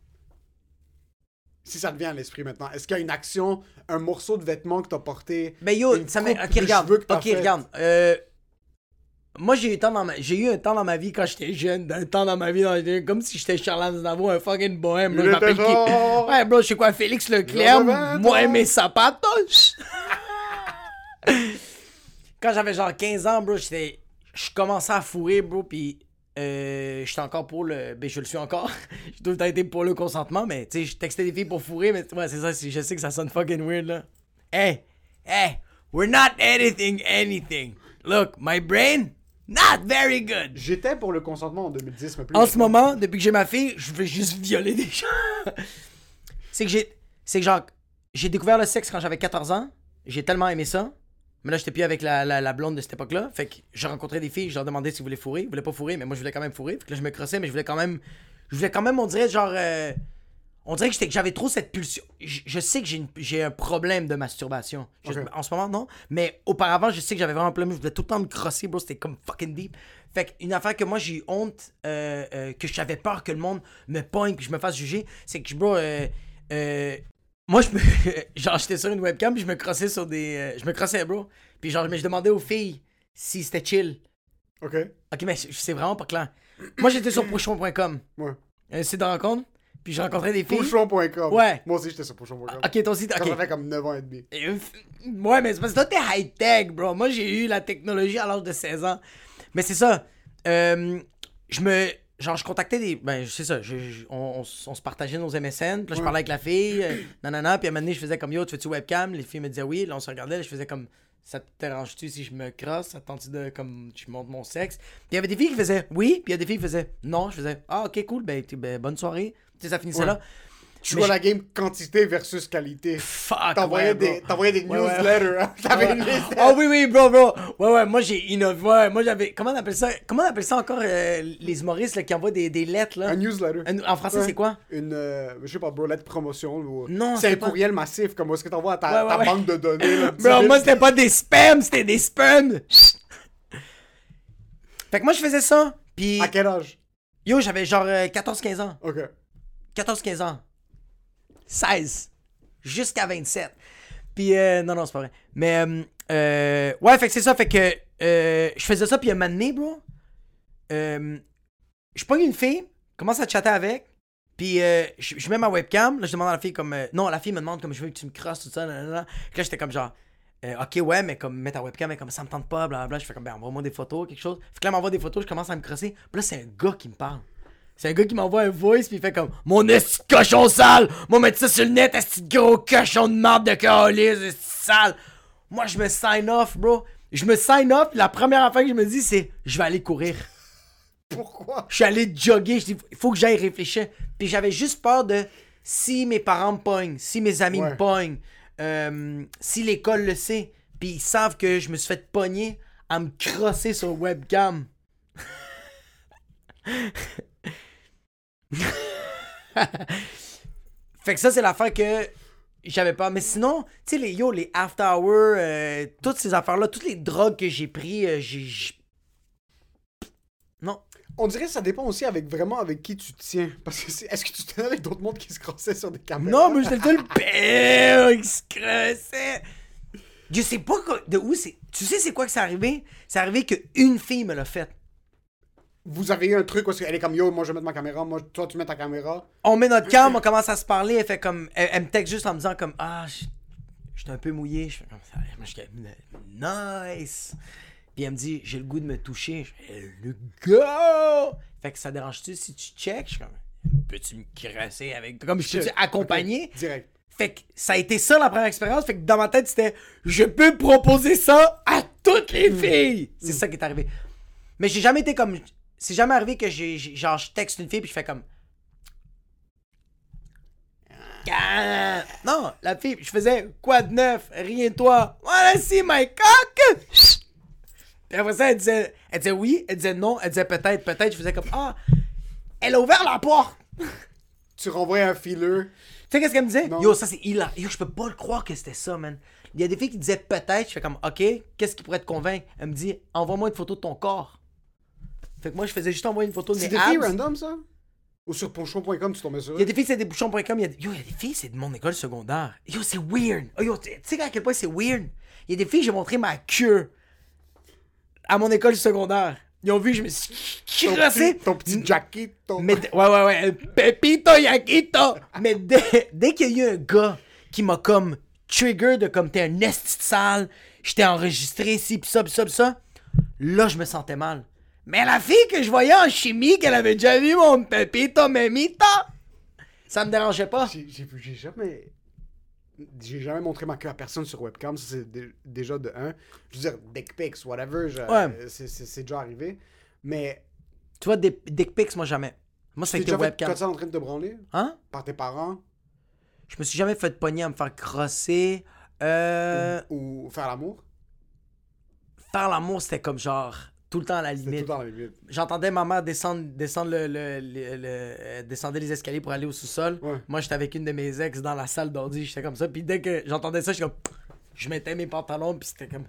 Si ça te vient à l'esprit maintenant, est-ce qu'il y a une action, un morceau de vêtement que t'as porté? Ben regarde. Moi, j'ai eu un temps dans ma vie quand j'étais jeune, comme si j'étais Charles Aznavour, un fucking bohème. Là, je m'appelle qui? Ouais, bro, je sais quoi, Félix Leclerc, moi et mes sapatos. Quand j'avais genre 15 ans, bro, je commençais à fourrer, bro, pis... j'étais encore pour le... Ben, je le suis encore. J'ai tout le temps été pour le consentement, mais tu sais, je textais des filles pour fourrer, mais ouais, c'est ça, je sais que ça sonne fucking weird, là. Hey, we're not editing anything. Look, my brain, not very good. J'étais pour le consentement en 2010, mais plus. En ce moment, depuis que j'ai ma fille, je veux juste violer des gens. J'ai découvert le sexe quand j'avais 14 ans. J'ai tellement aimé ça. Mais là, j'étais plus avec la blonde de cette époque-là. Fait que j'ai rencontré des filles, je leur demandais si vous voulez fourrer. Ils voulaient pas fourrer, mais moi, je voulais quand même fourrer. Fait que là, je me crossais, mais je voulais quand même, on dirait, genre... on dirait que j'avais trop cette pulsion. Je sais que j'ai un problème de masturbation. En ce moment, non. Mais auparavant, je sais que j'avais vraiment plein. Je voulais tout le temps me crosser, bro. C'était comme fucking deep. Fait que une affaire que moi, j'ai eu honte, que j'avais peur que le monde me pogne, que je me fasse juger, c'est que, bro... Moi, genre, j'étais sur une webcam, puis je me crossais sur des... Je me crossais, bro. Puis genre, mais je demandais aux filles si c'était chill. OK, mais c'est vraiment pas clair. Moi, j'étais sur Pouchon.com. Ouais. Un site de rencontre. Puis je rencontrais des filles. Pouchon.com. Ouais. Moi aussi, j'étais sur Pouchon.com. OK, ton site, OK. Ça fait comme 9 ans et demi. Ouais, mais c'est parce que toi, t'es high-tech, bro. Moi, j'ai eu la technologie à l'âge de 16 ans. Mais c'est ça. Genre, je contactais des... Ben, c'est ça, on se partageait nos MSN, puis là, je parlais avec la fille, puis à un moment donné, je faisais comme, yo, tu fais-tu webcam? Les filles me disaient oui, là, on se regardait, là, je faisais comme, ça te dérange-tu si je me crosse? Ça te tente-tu de, comme, je montre mon sexe? Puis il y avait des filles qui faisaient oui, puis il y a des filles qui faisaient non. Je faisais, OK, cool, ben bonne soirée. Tu sais, ça finissait là. Tu vois la game quantité versus qualité. Fuck, t'envoyais des newsletters. Ouais. T'avais une liste. Oh oui, bro. Ouais, moi j'ai innové. Ouais, moi j'avais... Comment on appelle ça encore les humoristes là, qui envoient des lettres, là? Un newsletter. En français, c'est quoi? Une... je sais pas, bro, lettre promotion. Ou... Non, c'est un courriel massif, comme est-ce que t'envoies à ta banque de données. Là, bro, moi c'était pas des spams, c'était des spams. Fait que moi je faisais ça, puis... À quel âge? Yo, j'avais genre 14-15 ans. OK. 14-15 ans. 16 jusqu'à 27. Puis non, c'est pas vrai. Mais ouais, fait que c'est ça, fait que je faisais ça, puis un moment donné, bro, je pogne une fille, commence à chatter avec, Puis je mets ma webcam, là je demande à la fille comme non, la fille me demande comme je veux que tu me crosses tout ça. Là j'étais comme genre OK ouais, mais comme mets ta webcam, mais comme ça me tente pas, blablabla. Je fais comme ben envoie-moi des photos, quelque chose. Fait que là elle m'envoie des photos, je commence à me crosser. Puis là c'est un gars qui me parle. C'est un gars qui m'envoie un voice puis il fait comme mon esti de cochon sale, moi mettre ça sur le net, esti de gros cochon de marde de calice, esti sale. Moi je me sign off, bro. Je me sign off, la première affaire que je me dis c'est je vais aller courir. Pourquoi? Je suis allé jogger, je dis il faut que j'aille réfléchir. Puis j'avais juste peur de si mes parents me pognent, si mes amis me pognent, si l'école le sait, puis ils savent que je me suis fait pogner à me crosser sur webcam. Fait que ça c'est l'affaire que j'avais peur. Mais sinon, tu sais les after hours, toutes ces affaires là, toutes les drogues que j'ai pris, non. On dirait que ça dépend aussi avec qui tu tiens. Parce que est-ce que tu te tenais avec d'autres mondes qui se crossaient sur des caméras? Non, mais j'étais le père qui se crossait. Je sais pas de où c'est. Tu sais c'est quoi que c'est arrivé? C'est arrivé qu'une fille me l'a fait. Vous avez eu un truc où elle est comme yo, moi je vais mettre ma caméra, toi tu mets ta caméra. On met notre cam, on commence à se parler, elle fait comme. Elle me texte juste en me disant comme ah, j'étais un peu mouillé. Je fais comme ça, je suis nice. Puis elle me dit, j'ai le goût de me toucher. Je fais, le go! Fait que ça dérange-tu si tu check? Je suis comme, peux-tu me crasser avec. Comme je suis accompagné. Okay. Direct. Fait que ça a été ça la première expérience. Fait que dans ma tête, c'était, je peux proposer ça à toutes les filles! C'est ça qui est arrivé. Mais j'ai jamais été comme. C'est jamais arrivé que genre, je texte une fille puis je fais comme. Ah! Non, la fille, je faisais quoi de neuf? Rien de toi. Wanna see my cock? Puis après ça, elle disait oui, elle disait non, elle disait peut-être. Je faisais comme ah, elle a ouvert la porte. Tu renvoies un fileur. Tu sais qu'est-ce qu'elle me disait? Non. Yo, ça c'est hilarant. Yo, je peux pas le croire que c'était ça, man. Il y a des filles qui disaient peut-être. Je fais comme OK, qu'est-ce qui pourrait te convaincre? Elle me dit envoie-moi une photo de ton corps. Fait que moi, je faisais juste envoyer une photo de mes abs. C'est des filles random, ça? Ou sur Pouchon.com, tu tombais sur eux? Il y a des filles, c'est des Pouchon.com. Yo, il y a des filles, c'est de mon école secondaire. Yo, c'est weird. Oh, yo, tu sais à quel point c'est weird? Il y a des filles, j'ai montré ma queue. À mon école secondaire, ils ont vu que je me suis crassé. Ton petit jaquito. Ouais. Pépito yaquito. Mais dès qu'il y a eu un gars qui m'a comme trigger de comme t'es un esti de sale, j'étais enregistré, ci, pis ça, là, je me sentais mal. Mais la fille que je voyais en chimie, qu'elle avait déjà vu mon pépito memito, ça me dérangeait pas. J'ai jamais montré ma queue à personne sur webcam, ça c'est déjà de 1. Je veux dire, dick pics, whatever, c'est déjà arrivé. Mais. Tu vois, des dick pics, moi jamais. Moi, c'est avec tes webcams. Tu t'es déjà en train de te branler? Hein? Par tes parents? Je me suis jamais fait pogner à me faire crosser. Ou faire l'amour? Faire l'amour, c'était comme genre tout le temps à la limite. J'entendais ma mère descendre descendait les escaliers pour aller au sous-sol. Ouais. Moi, j'étais avec une de mes ex dans la salle d'ordi. J'étais comme ça. Puis dès que j'entendais ça, je mettais mes pantalons. Puis c'était comme.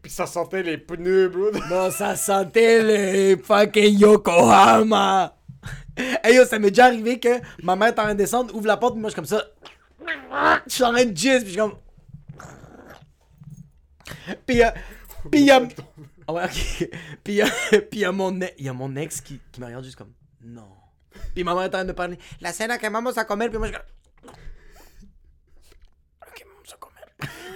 Puis ça sentait les pneus, bro. Non, ça sentait les fucking Yokohama. Hey yo, ça m'est déjà arrivé que ma mère est en train de descendre, ouvre la porte. Puis moi, je suis comme ça. Je suis en train de jizz. Puis je suis comme. Ouais, ok. Puis il y a mon ex qui me regarde juste comme non. Puis maman est en train de parler. La scène à que maman ça commère, puis moi je. Ok, maman ça commère.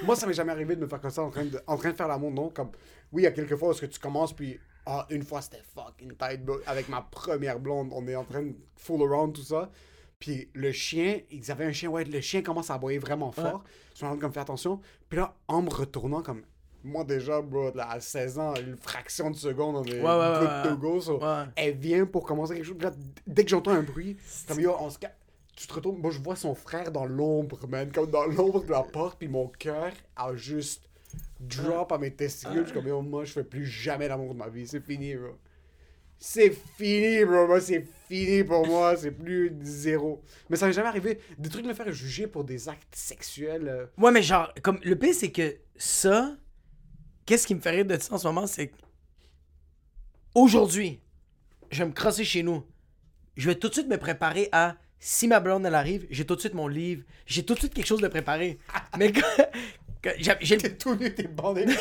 Moi ça m'est jamais arrivé de me faire comme ça en train de faire l'amour, non. Comme oui, il y a quelques fois où est-ce que tu commences puis une fois c'était fucking tight avec ma première blonde, on est en train de fool around tout ça. Puis le chien, ils avaient un chien, ouais, le chien commence à aboyer vraiment fort. Je me rends comme fais attention. Puis là en me retournant comme. Moi, déjà, bro, là, à 16 ans, une fraction de seconde, on est de go. So, elle vient pour commencer quelque chose. Là, dès que j'entends un bruit, comme yo, on se calme. Tu te retournes. Moi, je vois son frère dans l'ombre, man. Comme dans l'ombre de la porte. Puis mon cœur a juste drop à mes testicules. Je suis comme yo, moi, je fais plus jamais l'amour de ma vie. C'est fini, bro. Moi, c'est fini pour moi. C'est plus zéro. Mais ça m'est jamais arrivé. Des trucs de me faire juger pour des actes sexuels. Ouais, mais genre, comme le pire, c'est que ça. Qu'est-ce qui me fait rire de ça en ce moment, c'est aujourd'hui, je vais me crosser chez nous. Je vais tout de suite me préparer à si ma blonde elle arrive, j'ai tout de suite mon livre, j'ai tout de suite quelque chose de préparé. Mais quand j'ai t'es tout nu, t'es bandé. Tu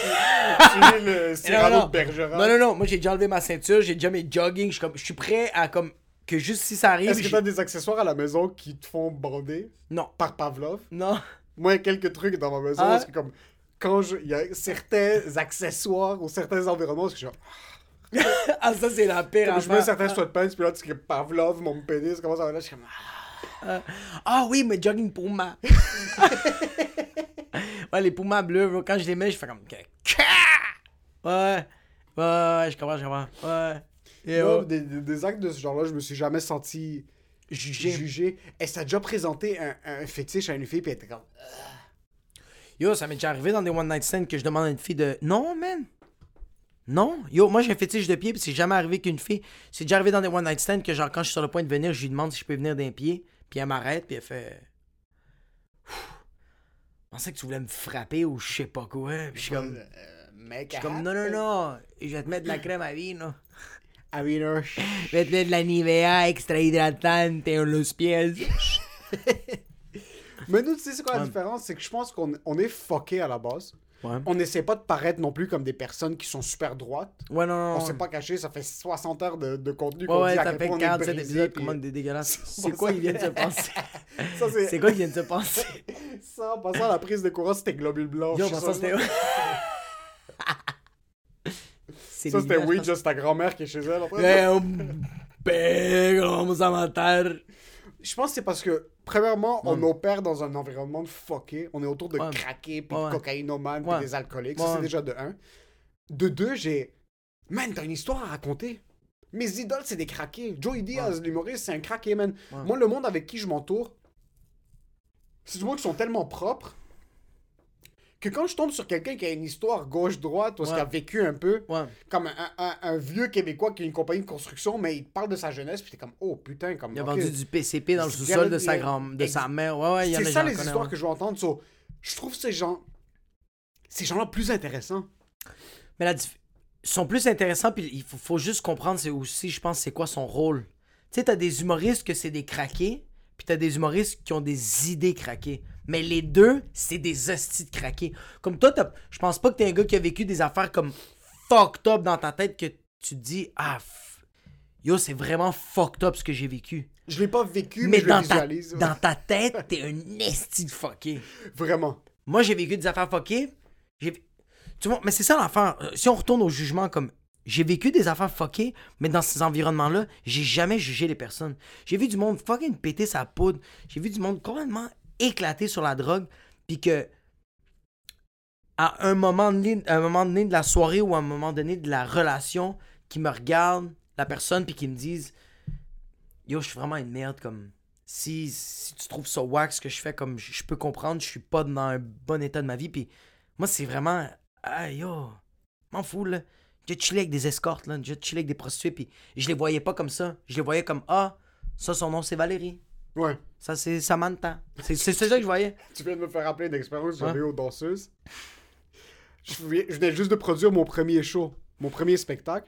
le Cyrano de Bergerac. Non, moi j'ai déjà enlevé ma ceinture, j'ai déjà mes jogging, je suis prêt à comme que juste si ça arrive... Est-ce que t'as des accessoires à la maison qui te font bander? Non. Par Pavlov? Non. Moi, il y a quelques trucs dans ma maison, parce que comme... Quand il y a certains accessoires ou certains environnements, parce que je suis genre... ah, ça, c'est la pire affaire. Je mets certains sweatpants, puis là, tu dis que Pavlov, mon pénis, comment ça va là? Je suis comme... Ah oui, mais jogging Puma. Ouais, les Pumas bleus, bro, quand je les mets, je fais comme... Ouais, je comprends. Ouais. Et moi, des actes de ce genre-là, je me suis jamais senti jugé. Est-ce que t'as déjà présenté un fétiche à une fille, puis elle était comme... Yo, ça m'est déjà arrivé dans des one night stands que je demande à une fille de... Non, man. Non. Yo, moi, j'ai un fétiche de pied, puis c'est jamais arrivé qu'une fille... C'est déjà arrivé dans des one night stands que, genre, quand je suis sur le point de venir, je lui demande si je peux venir d'un pied, puis elle m'arrête, puis elle fait... Je pensais que tu voulais me frapper ou je sais pas quoi. Puis je suis comme... mec, je suis comme, non. Je vais te mettre de la crème à vino. À vino. Je vais te mettre de la Nivea extra hydratante en los pies. Mais nous, tu sais, c'est quoi la différence? C'est que je pense qu'on est fucké à la base. Ouais. On n'essaie pas de paraître non plus comme des personnes qui sont super droites. Ouais, non. On s'est pas caché, ça fait 60 heures de contenu qu'on dit à quel point on est brisé. Puis... Comment dégueulasse. C'est quoi qu'il vient de se penser? C'est quoi qu'il vient de se penser? Ça, en passant à la prise de courant, c'était globule blanc. Yo, en c'était... Ça, c'était oui, juste ta grand-mère qui est chez elle. Je pense que c'est parce que, premièrement, on opère dans un environnement de fucké. On est autour de craqués, puis de cocaïnomanes, puis des alcooliques. Ça, c'est déjà de un. De deux, Man, t'as une histoire à raconter. Mes idoles, c'est des craqués. Joey Diaz, l'humoriste, c'est un craqué, man. Moi, le monde avec qui je m'entoure, c'est du monde qui sont tellement propres que quand je tombe sur quelqu'un qui a une histoire gauche-droite, ou qui a vécu un peu, comme un vieux Québécois qui a une compagnie de construction, mais il parle de sa jeunesse, puis t'es comme, oh putain, comme... Il a vendu du PCP dans le sous-sol de sa mère. Ouais, c'est ça les histoires que je veux entendre. So, je trouve ces gens-là plus intéressants. Mais ils sont plus intéressants, puis il faut juste comprendre, c'est aussi, je pense, c'est quoi son rôle. Tu sais, t'as des humoristes que c'est des craqués, puis t'as des humoristes qui ont des idées craquées. Mais les deux, c'est des hosties de craqués. Comme toi, je pense pas que t'es un gars qui a vécu des affaires comme fucked up dans ta tête que tu te dis, yo, c'est vraiment fucked up ce que j'ai vécu. Je l'ai pas vécu, mais je le visualise. Dans ta tête, t'es un esti de fucké. Vraiment. Moi, j'ai vécu des affaires fuckées. Tu vois, mais c'est ça l'affaire. Si on retourne au jugement comme... J'ai vécu des affaires fuckées, mais dans ces environnements-là, j'ai jamais jugé les personnes. J'ai vu du monde fucking péter sa poudre. J'ai vu du monde complètement éclaté sur la drogue, puis que à un moment donné de la soirée ou à un moment donné de la relation, qui me regarde la personne puis qui me disent yo, je suis vraiment une merde, comme si tu trouves ça wack ce que je fais, comme je peux comprendre, je suis pas dans un bon état de ma vie, puis moi c'est vraiment yo, m'en fous là, j'ai chillé avec des escortes là, j'ai chillé avec des prostituées, puis je les voyais pas comme ça, je les voyais comme ça, son nom c'est Valérie. Ouais. Ça, c'est Samantha. C'est ça que je voyais. Tu viens de me faire rappeler une expérience sur Rio danseuse. Je venais juste de produire mon premier show, mon premier spectacle.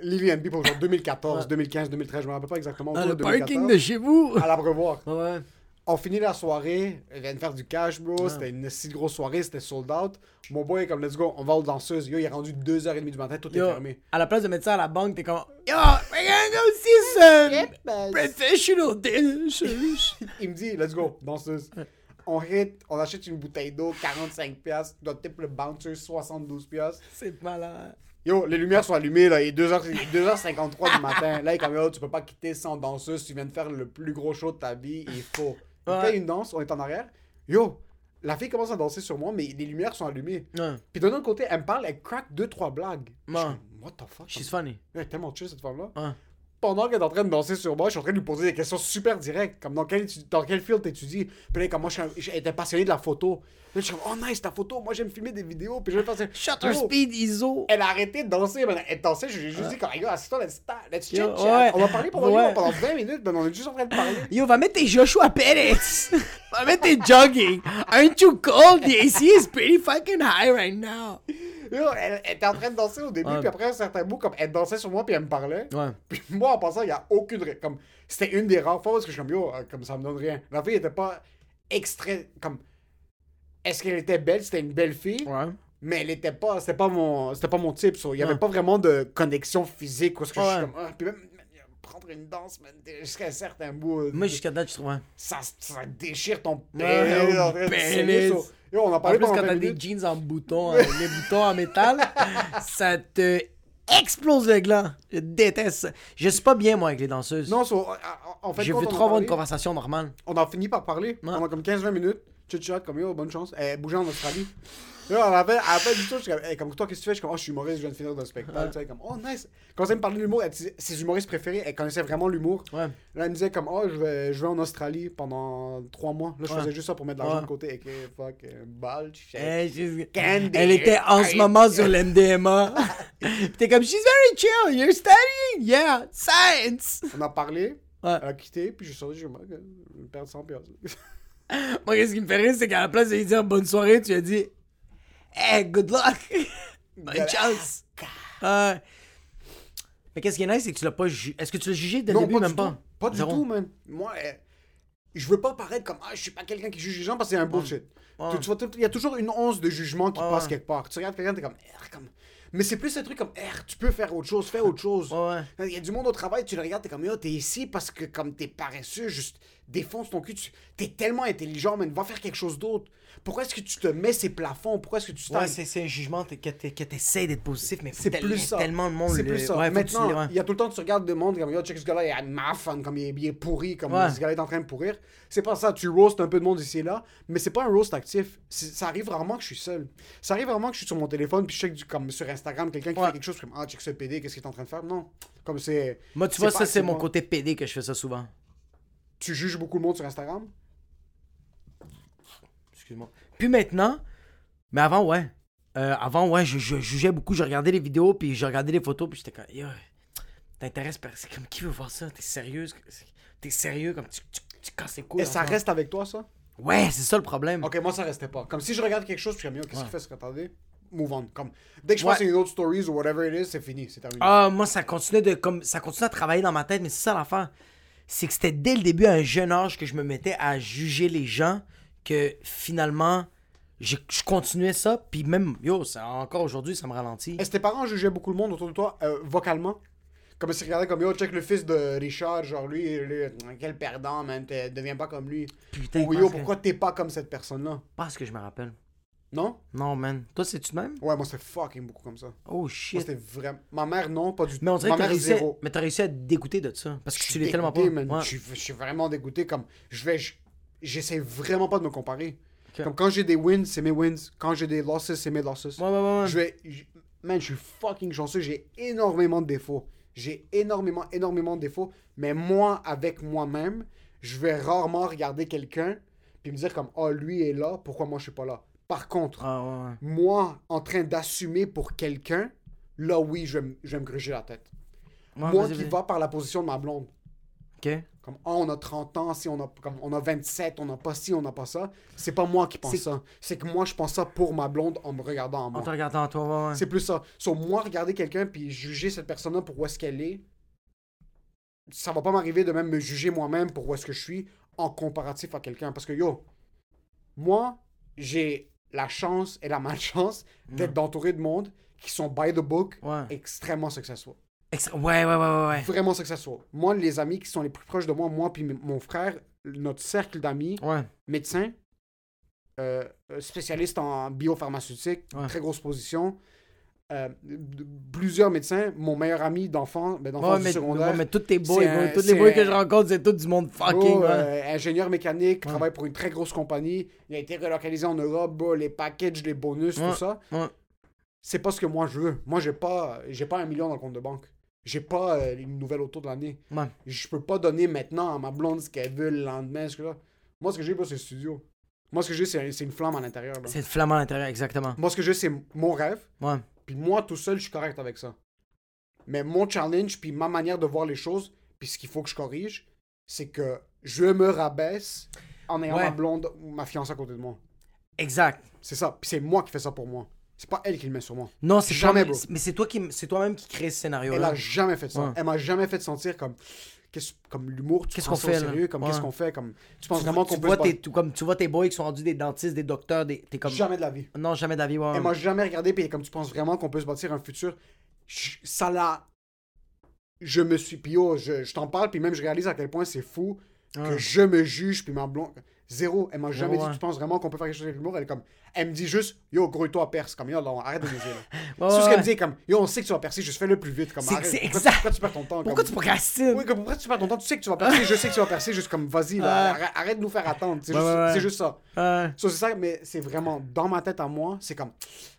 Lillian B pour genre 2014, 2015, 2013, je me rappelle pas exactement. Dans le 2014, parking de chez vous. À l'Abreuvoir. Ouais. On finit la soirée, elle vient de faire du cash, bro. Ouais. C'était une si grosse soirée, c'était sold out. Mon boy est comme, let's go, on va aux danseuses. Yo, il est rendu 2h30 du matin, tout est fermé. À la place de mettre ça à la banque, t'es comme, yo, regarde aussi, professional danseuse. Il me dit, let's go, danseuse. On achète une bouteille d'eau, 45$, notre type le bouncer, 72$. C'est malade. Yo, les lumières sont allumées, là, il est 2h53 du matin. Là, il est comme, tu peux pas quitter sans danseuse, tu viens de faire le plus gros show de ta vie, il faut. On fait une danse, on est en arrière. Yo, la fille commence à danser sur moi, mais les lumières sont allumées. Puis d'un autre côté, elle me parle, elle craque 2-3 blagues. Je suis comme, what the fuck? She's funny. Elle est tellement chill, cette femme-là. Pendant qu'elle est en train de danser sur moi, je suis en train de lui poser des questions super directes. Comme dans quel field t'étudies? Puis là, comme moi, j'étais passionné de la photo. Là, je suis comme, oh nice, ta photo. Moi, j'aime filmer des vidéos. Puis je vais faire shutter speed, ISO. Elle a arrêté de danser. Elle dansait. Je lui ai juste dit, comme, hey, assis-toi, let's chat. On va parler pendant 20 minutes. Ben, on est juste en train de parler. Yo, va mettre tes Joshua Perez. Va mettre tes jogging. Aren't you cold? The AC is pretty fucking high right now. Elle était en train de danser au début, puis après un certain bout, comme elle dansait sur moi, puis elle me parlait. Puis moi, en passant, il n'y a aucune. Comme, c'était une des rares fois parce que je suis comme, yo, comme ça me donne rien. La fille n'était pas extrait. Comme, est-ce qu'elle était belle? C'était une belle fille. Ouais. Mais elle n'était pas. C'était pas mon type. Il n'y avait pas vraiment de connexion physique. Parce que je suis comme, puis même, prendre une danse, man, jusqu'à un certain bout. Moi, jusqu'à date, je trouve. Hein. Ça déchire ton pénis. Et on en parlait pendant 20 minutes. En plus, quand t'as des jeans en boutons, les boutons en métal, ça te explose le gland. Je déteste ça. Je suis pas bien, moi, avec les danseuses. Non, en fait, je veux trop avoir une conversation normale. On en finit par parler pendant comme 15-20 minutes. Chit-chat, comme yo, bonne chance. Bouger en Australie. Là, à la fin du tout, je suis comme toi, qu'est-ce que tu fais? Je suis comme, oh, je suis humoriste, je viens de finir d'un spectacle. Tu sais, comme, oh, nice. Quand elle me parlait de l'humour, ses humoristes préférés, elle connaissait vraiment l'humour. Ouais. Là, elle me disait, comme, oh, je vais en Australie pendant 3 mois. Là, je faisais juste ça pour mettre de l'argent de côté. Et que, fuck, balle, elle était en ce moment sur l'MDMA. T'es comme, she's very chill, you're studying, yeah, science. On a parlé, elle a quitté, puis je suis sorti, je vais perdre 100$. Moi, qu'est-ce qui me fait rire, c'est qu'à la place de lui dire bonne soirée, tu as dit, hey, good luck! Bonne chance! Mais qu'est-ce qui est nice, c'est que tu l'as pas jugé. Est-ce que tu l'as jugé dès le début, même pas? Pas du tout, man. Moi, je veux pas paraître comme, ah, je suis pas quelqu'un qui juge les gens parce que c'est un bullshit. Il y a toujours une once de jugement qui passe quelque part. Tu regardes quelqu'un, t'es comme. Mais c'est plus un truc comme, tu peux faire autre chose, fais autre chose. Il y a du monde au travail, tu le regardes, t'es comme, yo, t'es ici parce que comme t'es paresseux, juste défonce ton cul, t'es tellement intelligent, man, va faire quelque chose d'autre. Pourquoi est-ce que tu te mets ces plafonds? Pourquoi est-ce que tu c'est un jugement que t'essayes d'être positif, mais c'est plus ça. Tellement le monde. C'est plus ça. Maintenant, il y a tout le temps, tu regardes le monde, comme, yo, check ce gars-là, il a de ma fan, comme il est pourri, comme ce gars-là est en train de pourrir. C'est pas ça, tu roast un peu de monde ici et là, mais c'est pas un roast actif. Ça arrive rarement que je suis seul. Ça arrive rarement que je suis sur mon téléphone, puis je check comme sur Instagram, quelqu'un qui fait quelque chose, comme, ah, check ce PD, qu'est-ce qu'il est en train de faire? Non. Comme c'est. Moi, tu vois, ça, c'est mon côté PD que je fais ça souvent. Tu juges beaucoup le monde sur Instagram? Excuse-moi. Puis maintenant, mais avant, ouais. Je jugeais beaucoup. Je regardais les vidéos, puis je regardais les photos, puis j'étais comme, yo, t'intéresses, c'est comme, qui veut voir ça? T'es sérieux? Comme, tu casses les couilles. Et ça reste avec toi, ça? Ouais, c'est ça le problème. Ok, moi, ça restait pas. Comme si je regarde quelque chose, puis je me dis, qu'est-ce qu'il fait, ce que t'attendais? Move on. Comme, dès que je pense à une autre stories ou whatever it is, c'est fini, c'est terminé. Ah, moi, ça continuait à travailler dans ma tête, mais c'est ça l'affaire. C'est que c'était dès le début, à un jeune âge, que je me mettais à juger les gens, que finalement, je continuais ça, puis même, ça, encore aujourd'hui, ça me ralentit. Est-ce que tes parents jugeaient beaucoup le monde autour de toi, vocalement? Comme ils se regardaient comme, yo, check le fils de Richard, genre lui, quel perdant, man, deviens pas comme lui. Putain, ou yo, pourquoi t'es pas comme cette personne-là? Parce que je me rappelle. Non? Non, man. Toi, c'est-tu de même? Ouais, moi, c'était fucking beaucoup comme ça. Oh, shit. Moi, c'était vraiment... Ma mère, non, pas du tout. Mais on dirait que t'as réussi à te dégoûter de ça. Parce que tu l'es tellement pas. Ouais. Je suis vraiment dégoûté. Comme, j'essaie vraiment pas de me comparer. Okay. Comme, quand j'ai des wins, c'est mes wins. Quand j'ai des losses, c'est mes losses. Ouais. Man, je suis fucking chanceux. J'ai énormément de défauts. Mais moi, avec moi-même, je vais rarement regarder quelqu'un puis me dire comme, ah, oh, lui est là, pourquoi moi, je suis pas là? Par contre, moi, en train d'assumer pour quelqu'un, là, oui, je vais me gruger la tête. Ouais, moi qui va par la position de ma blonde. OK. Comme, oh, on a 30 ans, si on a, comme, on a 27, on n'a pas ci, on n'a pas ça. C'est pas moi qui pense ça. C'est que moi, je pense ça pour ma blonde en me regardant en moi. En te regardant toi, ouais. C'est plus ça. Sur moi, regarder quelqu'un puis juger cette personne-là pour où est-ce qu'elle est, ça va pas m'arriver de même me juger moi-même pour où est-ce que je suis en comparatif à quelqu'un. Parce que, moi, j'ai... la chance et la malchance d'être entouré de monde qui sont by the book extrêmement successful. Ouais. Vraiment successful. Moi, les amis qui sont les plus proches de moi puis mon frère, notre cercle d'amis, médecin, spécialiste en biopharmaceutique, très grosse position, plusieurs médecins, mon meilleur ami d'enfance secondaire. Mais tous tes boys, que je rencontre, c'est tout du monde fucking. Ingénieur mécanique, travaille pour une très grosse compagnie. Il a été relocalisé en Europe, les packages, les bonus, tout ça. C'est pas ce que moi je veux. Moi, j'ai pas 1 million dans le compte de banque. J'ai pas une nouvelle auto de l'année. Je peux pas donner maintenant à ma blonde ce qu'elle veut le lendemain. Moi, ce que j'ai, c'est le studio. Moi, ce que j'ai, c'est une flamme à l'intérieur. C'est une flamme à l'intérieur, exactement. Moi, ce que j'ai, c'est mon rêve. Puis moi, tout seul, je suis correct avec ça. Mais mon challenge, puis ma manière de voir les choses, puis ce qu'il faut que je corrige, c'est que je me rabaisse en ayant ma blonde ou ma fiancée à côté de moi. Exact. C'est ça. Puis c'est moi qui fais ça pour moi. C'est pas elle qui le met sur moi. Non, c'est jamais, bro. Mais c'est toi-même qui crée ce scénario-là. Elle a jamais fait ça. Ouais. Elle m'a jamais fait sentir comme... comme l'humour, tu prends ça au sérieux, comme qu'est-ce qu'on fait, comme tu penses vraiment qu'on peut pas... Comme tu vois tes boys qui sont rendus des dentistes, des docteurs, t'es comme... Jamais de la vie. Non, jamais de la vie, ouais. Elle m'a jamais regardé, puis comme tu penses vraiment qu'on peut se bâtir un futur, ça l'a je me suis... Puis oh, je t'en parle, puis même je réalise à quel point c'est fou que je me juge, puis ma blonde... Zéro. Elle m'a jamais dit, tu penses vraiment qu'on peut faire quelque chose avec l'humour? Elle est comme... Elle me dit juste, yo, gros, toi, perce. Comme, yo, là, arrête de nous dire. C'est ce qu'elle me dit, comme, yo, on sait que tu vas percer, juste fais-le plus vite. Comme, arrête. Pourquoi tu perds ton temps? Pourquoi tu procrastines? Oui, comme, pourquoi tu perds ton temps? Tu sais que tu vas percer, je sais que tu vas percer, juste comme, vas-y, là, arrête de nous faire attendre. C'est juste ça. C'est ça, mais c'est vraiment, dans ma tête à moi, c'est comme...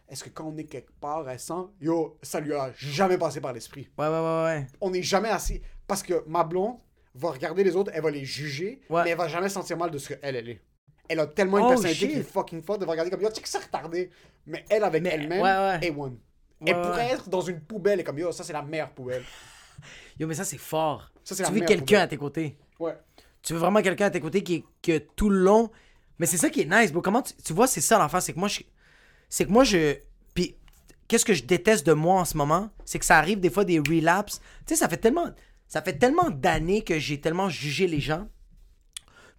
Est-ce que quand on est quelque part, elle sent, yo, ça lui a jamais passé par l'esprit. Ouais. On n'est jamais assis. Parce que ma blonde va regarder les autres, elle va les juger, mais elle va jamais sentir mal de ce qu'elle est. Elle a tellement une personnalité qui est fucking forte, elle va regarder comme, yo, tu sais que c'est retardé. Mais elle, avec elle-même, est one. Elle pourrait être dans une poubelle et comme, yo, ça c'est la meilleure poubelle. Yo, mais ça c'est fort. Ça, c'est tu veux quelqu'un à tes côtés. Ouais. Tu veux vraiment quelqu'un à tes côtés qui tout le long. Mais c'est ça qui est nice, bro. Comment tu vois, c'est ça l'enfer, c'est que moi je. C'est que moi, je... Puis, qu'est-ce que je déteste de moi en ce moment? C'est que ça arrive des fois des relapses. Tu sais, ça fait tellement d'années que j'ai tellement jugé les gens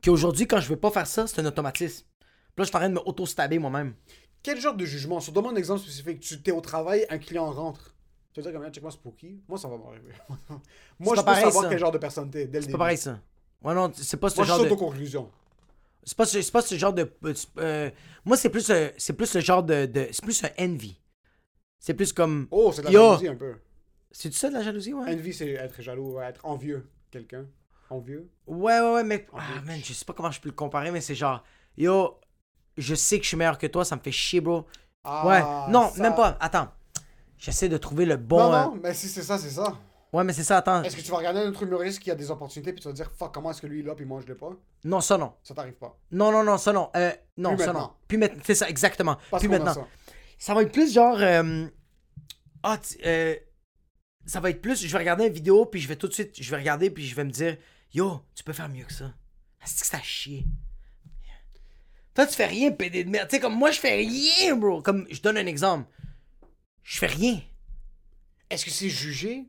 qu'aujourd'hui, quand je veux pas faire ça, c'est un automatisme. Puis là, je suis en train de me auto-stabber moi-même. Quel genre de jugement? Sur donne-moi un exemple spécifique. Tu t'es au travail, un client rentre. Tu vas dire comme, check-moi, c'est pour qui? Moi, ça va m'arriver. Moi, je peux savoir quel genre de personne t'es dès le début. C'est pas pareil, ça. Ouais, non, c'est pas ce genre de... Moi, je saute aux conclusions. C'est pas ce genre de... moi, c'est plus le genre de... C'est plus un envy. C'est plus comme... Oh, c'est de la jalousie un peu. C'est-tu ça, de la jalousie, ouais? Envy, c'est être jaloux, ouais, être envieux. Quelqu'un. Envieux. Ouais, mais... Envieux. Ah, man, je sais pas comment je peux le comparer, mais c'est genre... Yo, je sais que je suis meilleur que toi, ça me fait chier, bro. Ah, ouais. Non, ça... même pas. Attends. J'essaie de trouver le bon... Non, mais si c'est ça. Ouais, mais c'est ça, attends. Est-ce que tu vas regarder un autre humoriste qui a des opportunités puis tu vas te dire, fuck, comment est-ce que lui, il l'a puis moi, je l'ai pas? Non, ça non. Ça t'arrive pas. Non, ça non. Non, puis ça maintenant. Non. Puis maintenant, c'est ça, exactement. Parce puis maintenant. Ça va être plus genre. Ça va être plus. Je vais regarder une vidéo puis je vais tout de suite. Je vais regarder puis je vais me dire, yo, tu peux faire mieux que ça. C'est que ça chie. Toi, tu fais rien, pédé de merde. Tu sais, comme moi, je fais rien, bro. Comme, je donne un exemple. Je fais rien. Est-ce que c'est jugé?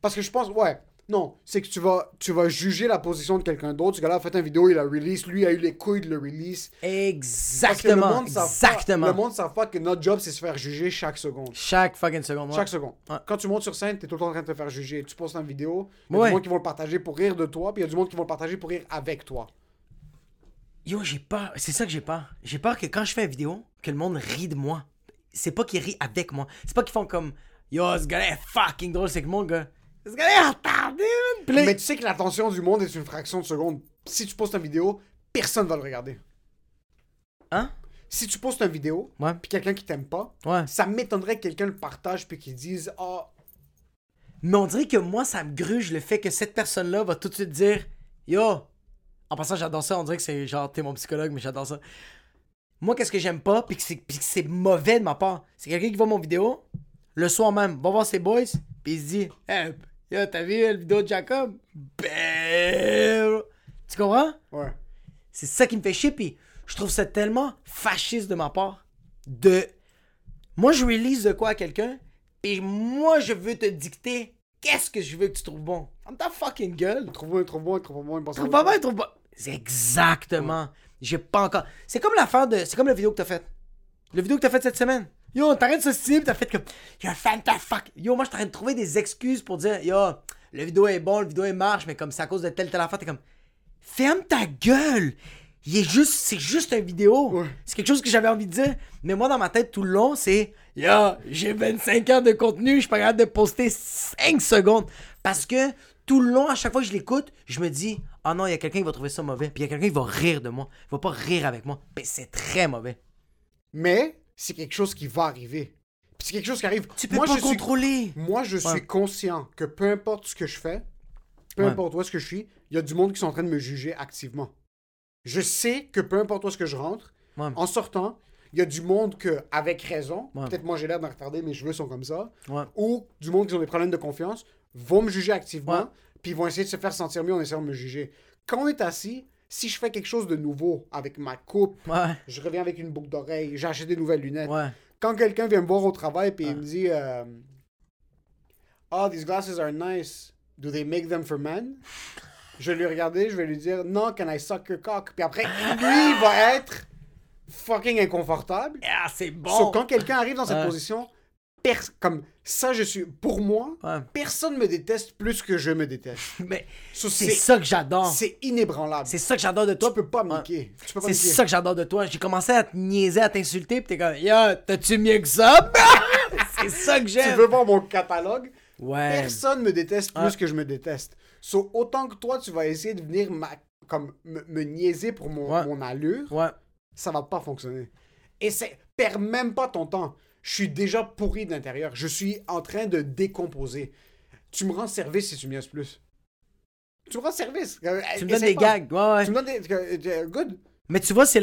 Parce que je pense, ouais, non, c'est que tu vas juger la position de quelqu'un d'autre. Ce gars-là a fait une vidéo, il a release, lui a eu les couilles de le release. Exactement. Le monde ne savent pas que notre job, c'est se faire juger chaque seconde. Chaque fucking seconde, ouais. Chaque seconde. Ouais. Quand tu montes sur scène, t'es tout le temps en train de te faire juger. Tu postes une vidéo, il y a du monde qui vont le partager pour rire de toi, puis il y a du monde qui vont le partager pour rire avec toi. Yo, j'ai peur, c'est ça que j'ai peur. J'ai peur que quand je fais une vidéo, que le monde rit de moi. C'est pas qu'ils rient avec moi. C'est pas qu'ils font comme, yo, ce gars-là est fucking drôle, c'est que mon gars... Parce qu'elle est retardée, man! Mais tu sais que l'attention du monde est une fraction de seconde. Si tu postes une vidéo, personne va le regarder. Hein? Si tu postes une vidéo, puis quelqu'un qui t'aime pas, ça m'étonnerait que quelqu'un le partage puis qu'il dise « Ah... » Mais on dirait que moi, ça me gruge le fait que cette personne-là va tout de suite dire « Yo! » En passant, j'adore ça, on dirait que c'est genre « T'es mon psychologue, mais j'adore ça. » Moi, qu'est-ce que j'aime pas, puis que c'est mauvais de ma part, c'est quelqu'un qui voit mon vidéo, le soir même, va voir ses boys, puis il se dit « Hey! » Yo, t'as vu la vidéo de Jacob? Tu comprends? Ouais. C'est ça qui me fait chier, pis je trouve ça tellement fasciste de ma part. Moi, je release de quoi à quelqu'un, pis moi, je veux te dicter qu'est-ce que je veux que tu trouves bon. Ferme ta fucking gueule. Trouve bon. C'est exactement. Ouais. J'ai pas encore. C'est comme l'affaire de. C'est comme la vidéo que t'as faite. La vidéo que t'as faite cette semaine. Yo, t'arrêtes ce style, t'as fait comme « Yo, fan ta fuck! » Yo, moi, je t'arrête de trouver des excuses pour dire « Yo, le vidéo est bon, le vidéo est marche, mais comme c'est à cause de telle affaire, t'es comme « Ferme ta gueule! » C'est juste une vidéo. Ouais. C'est quelque chose que j'avais envie de dire. Mais moi, dans ma tête, tout le long, c'est « Yo, j'ai 25 heures de contenu, je suis pas capable de poster 5 secondes. » Parce que tout le long, à chaque fois que je l'écoute, je me dis « Ah non, il y a quelqu'un qui va trouver ça mauvais. » Puis il y a quelqu'un qui va rire de moi. Il va pas rire avec moi. Ben, c'est très mauvais. Mais... c'est quelque chose qui va arriver. Puis c'est quelque chose qui arrive. Tu peux pas contrôler. Moi, je suis conscient que peu importe ce que je fais, peu importe où est-ce que je suis, il y a du monde qui sont en train de me juger activement. Je sais que peu importe où est-ce que je rentre, en sortant, il y a du monde que, avec raison, peut-être moi j'ai l'air de retarder, mes cheveux sont comme ça, ou du monde qui ont des problèmes de confiance, vont me juger activement, puis ils vont essayer de se faire sentir mieux en essayant de me juger. Quand on est assis... Si je fais quelque chose de nouveau avec ma coupe, je reviens avec une boucle d'oreille, j'ai acheté des nouvelles lunettes. Ouais. Quand quelqu'un vient me voir au travail et il me dit « Oh, these glasses are nice. Do they make them for men? » Je vais lui regarder, je vais lui dire « Non, can I suck your cock? » Puis après, lui, il va être fucking inconfortable. Ah, c'est bon! So, quand quelqu'un arrive dans cette position, comme ça, je suis, pour moi, ouais, personne me déteste plus que je me déteste. Mais c'est ça que j'adore. C'est inébranlable. C'est ça que j'adore de toi. Tu peux pas me niquer. Ouais. C'est ça que j'adore de toi. J'ai commencé à te niaiser, à t'insulter, pis t'es comme, yo, t'as-tu mieux que ça? C'est ça que j'aime. Tu veux voir mon catalogue? Ouais. Personne me déteste plus que je me déteste. So, autant que toi, tu vas essayer de venir me niaiser pour mon allure, ça va pas fonctionner. Et perds même pas ton temps. Je suis déjà pourri de l'intérieur. Je suis en train de décomposer. Tu me rends service si tu me laisses plus. Tu me rends service. Tu me donnes des gags. Ouais. Tu me donnes des... Good. Mais tu vois, c'est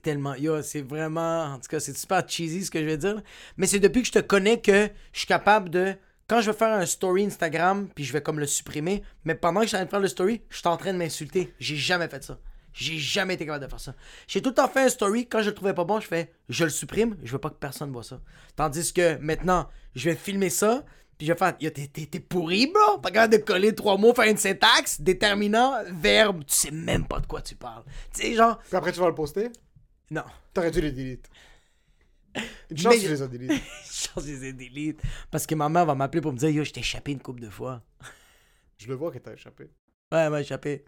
tellement... Yo, c'est vraiment... En tout cas, c'est super cheesy ce que je vais dire. Mais c'est depuis que je te connais que je suis capable de... Quand je vais faire un story Instagram, puis je vais comme le supprimer, mais pendant que je suis en train de faire le story, je suis en train de m'insulter. J'ai jamais fait ça. J'ai jamais été capable de faire ça. J'ai tout le temps fait un story. Quand je le trouvais pas bon, je fais, je le supprime. Je veux pas que personne voit ça. Tandis que maintenant, je vais filmer ça. Puis je vais faire, yo, t'es pourri, bro. Pas capable de coller 3 mots, faire une syntaxe, déterminant, verbe. Tu sais même pas de quoi tu parles. Tu sais, genre. Puis après, tu vas le poster? Non. T'aurais dû les delete. Une chance que je les ai delete. Une chance que je les ai delete. Parce que ma mère va m'appeler pour me dire, yo, je t'ai échappé une couple de fois. Je le vois que t'as échappé. Ouais, elle m'a échappé.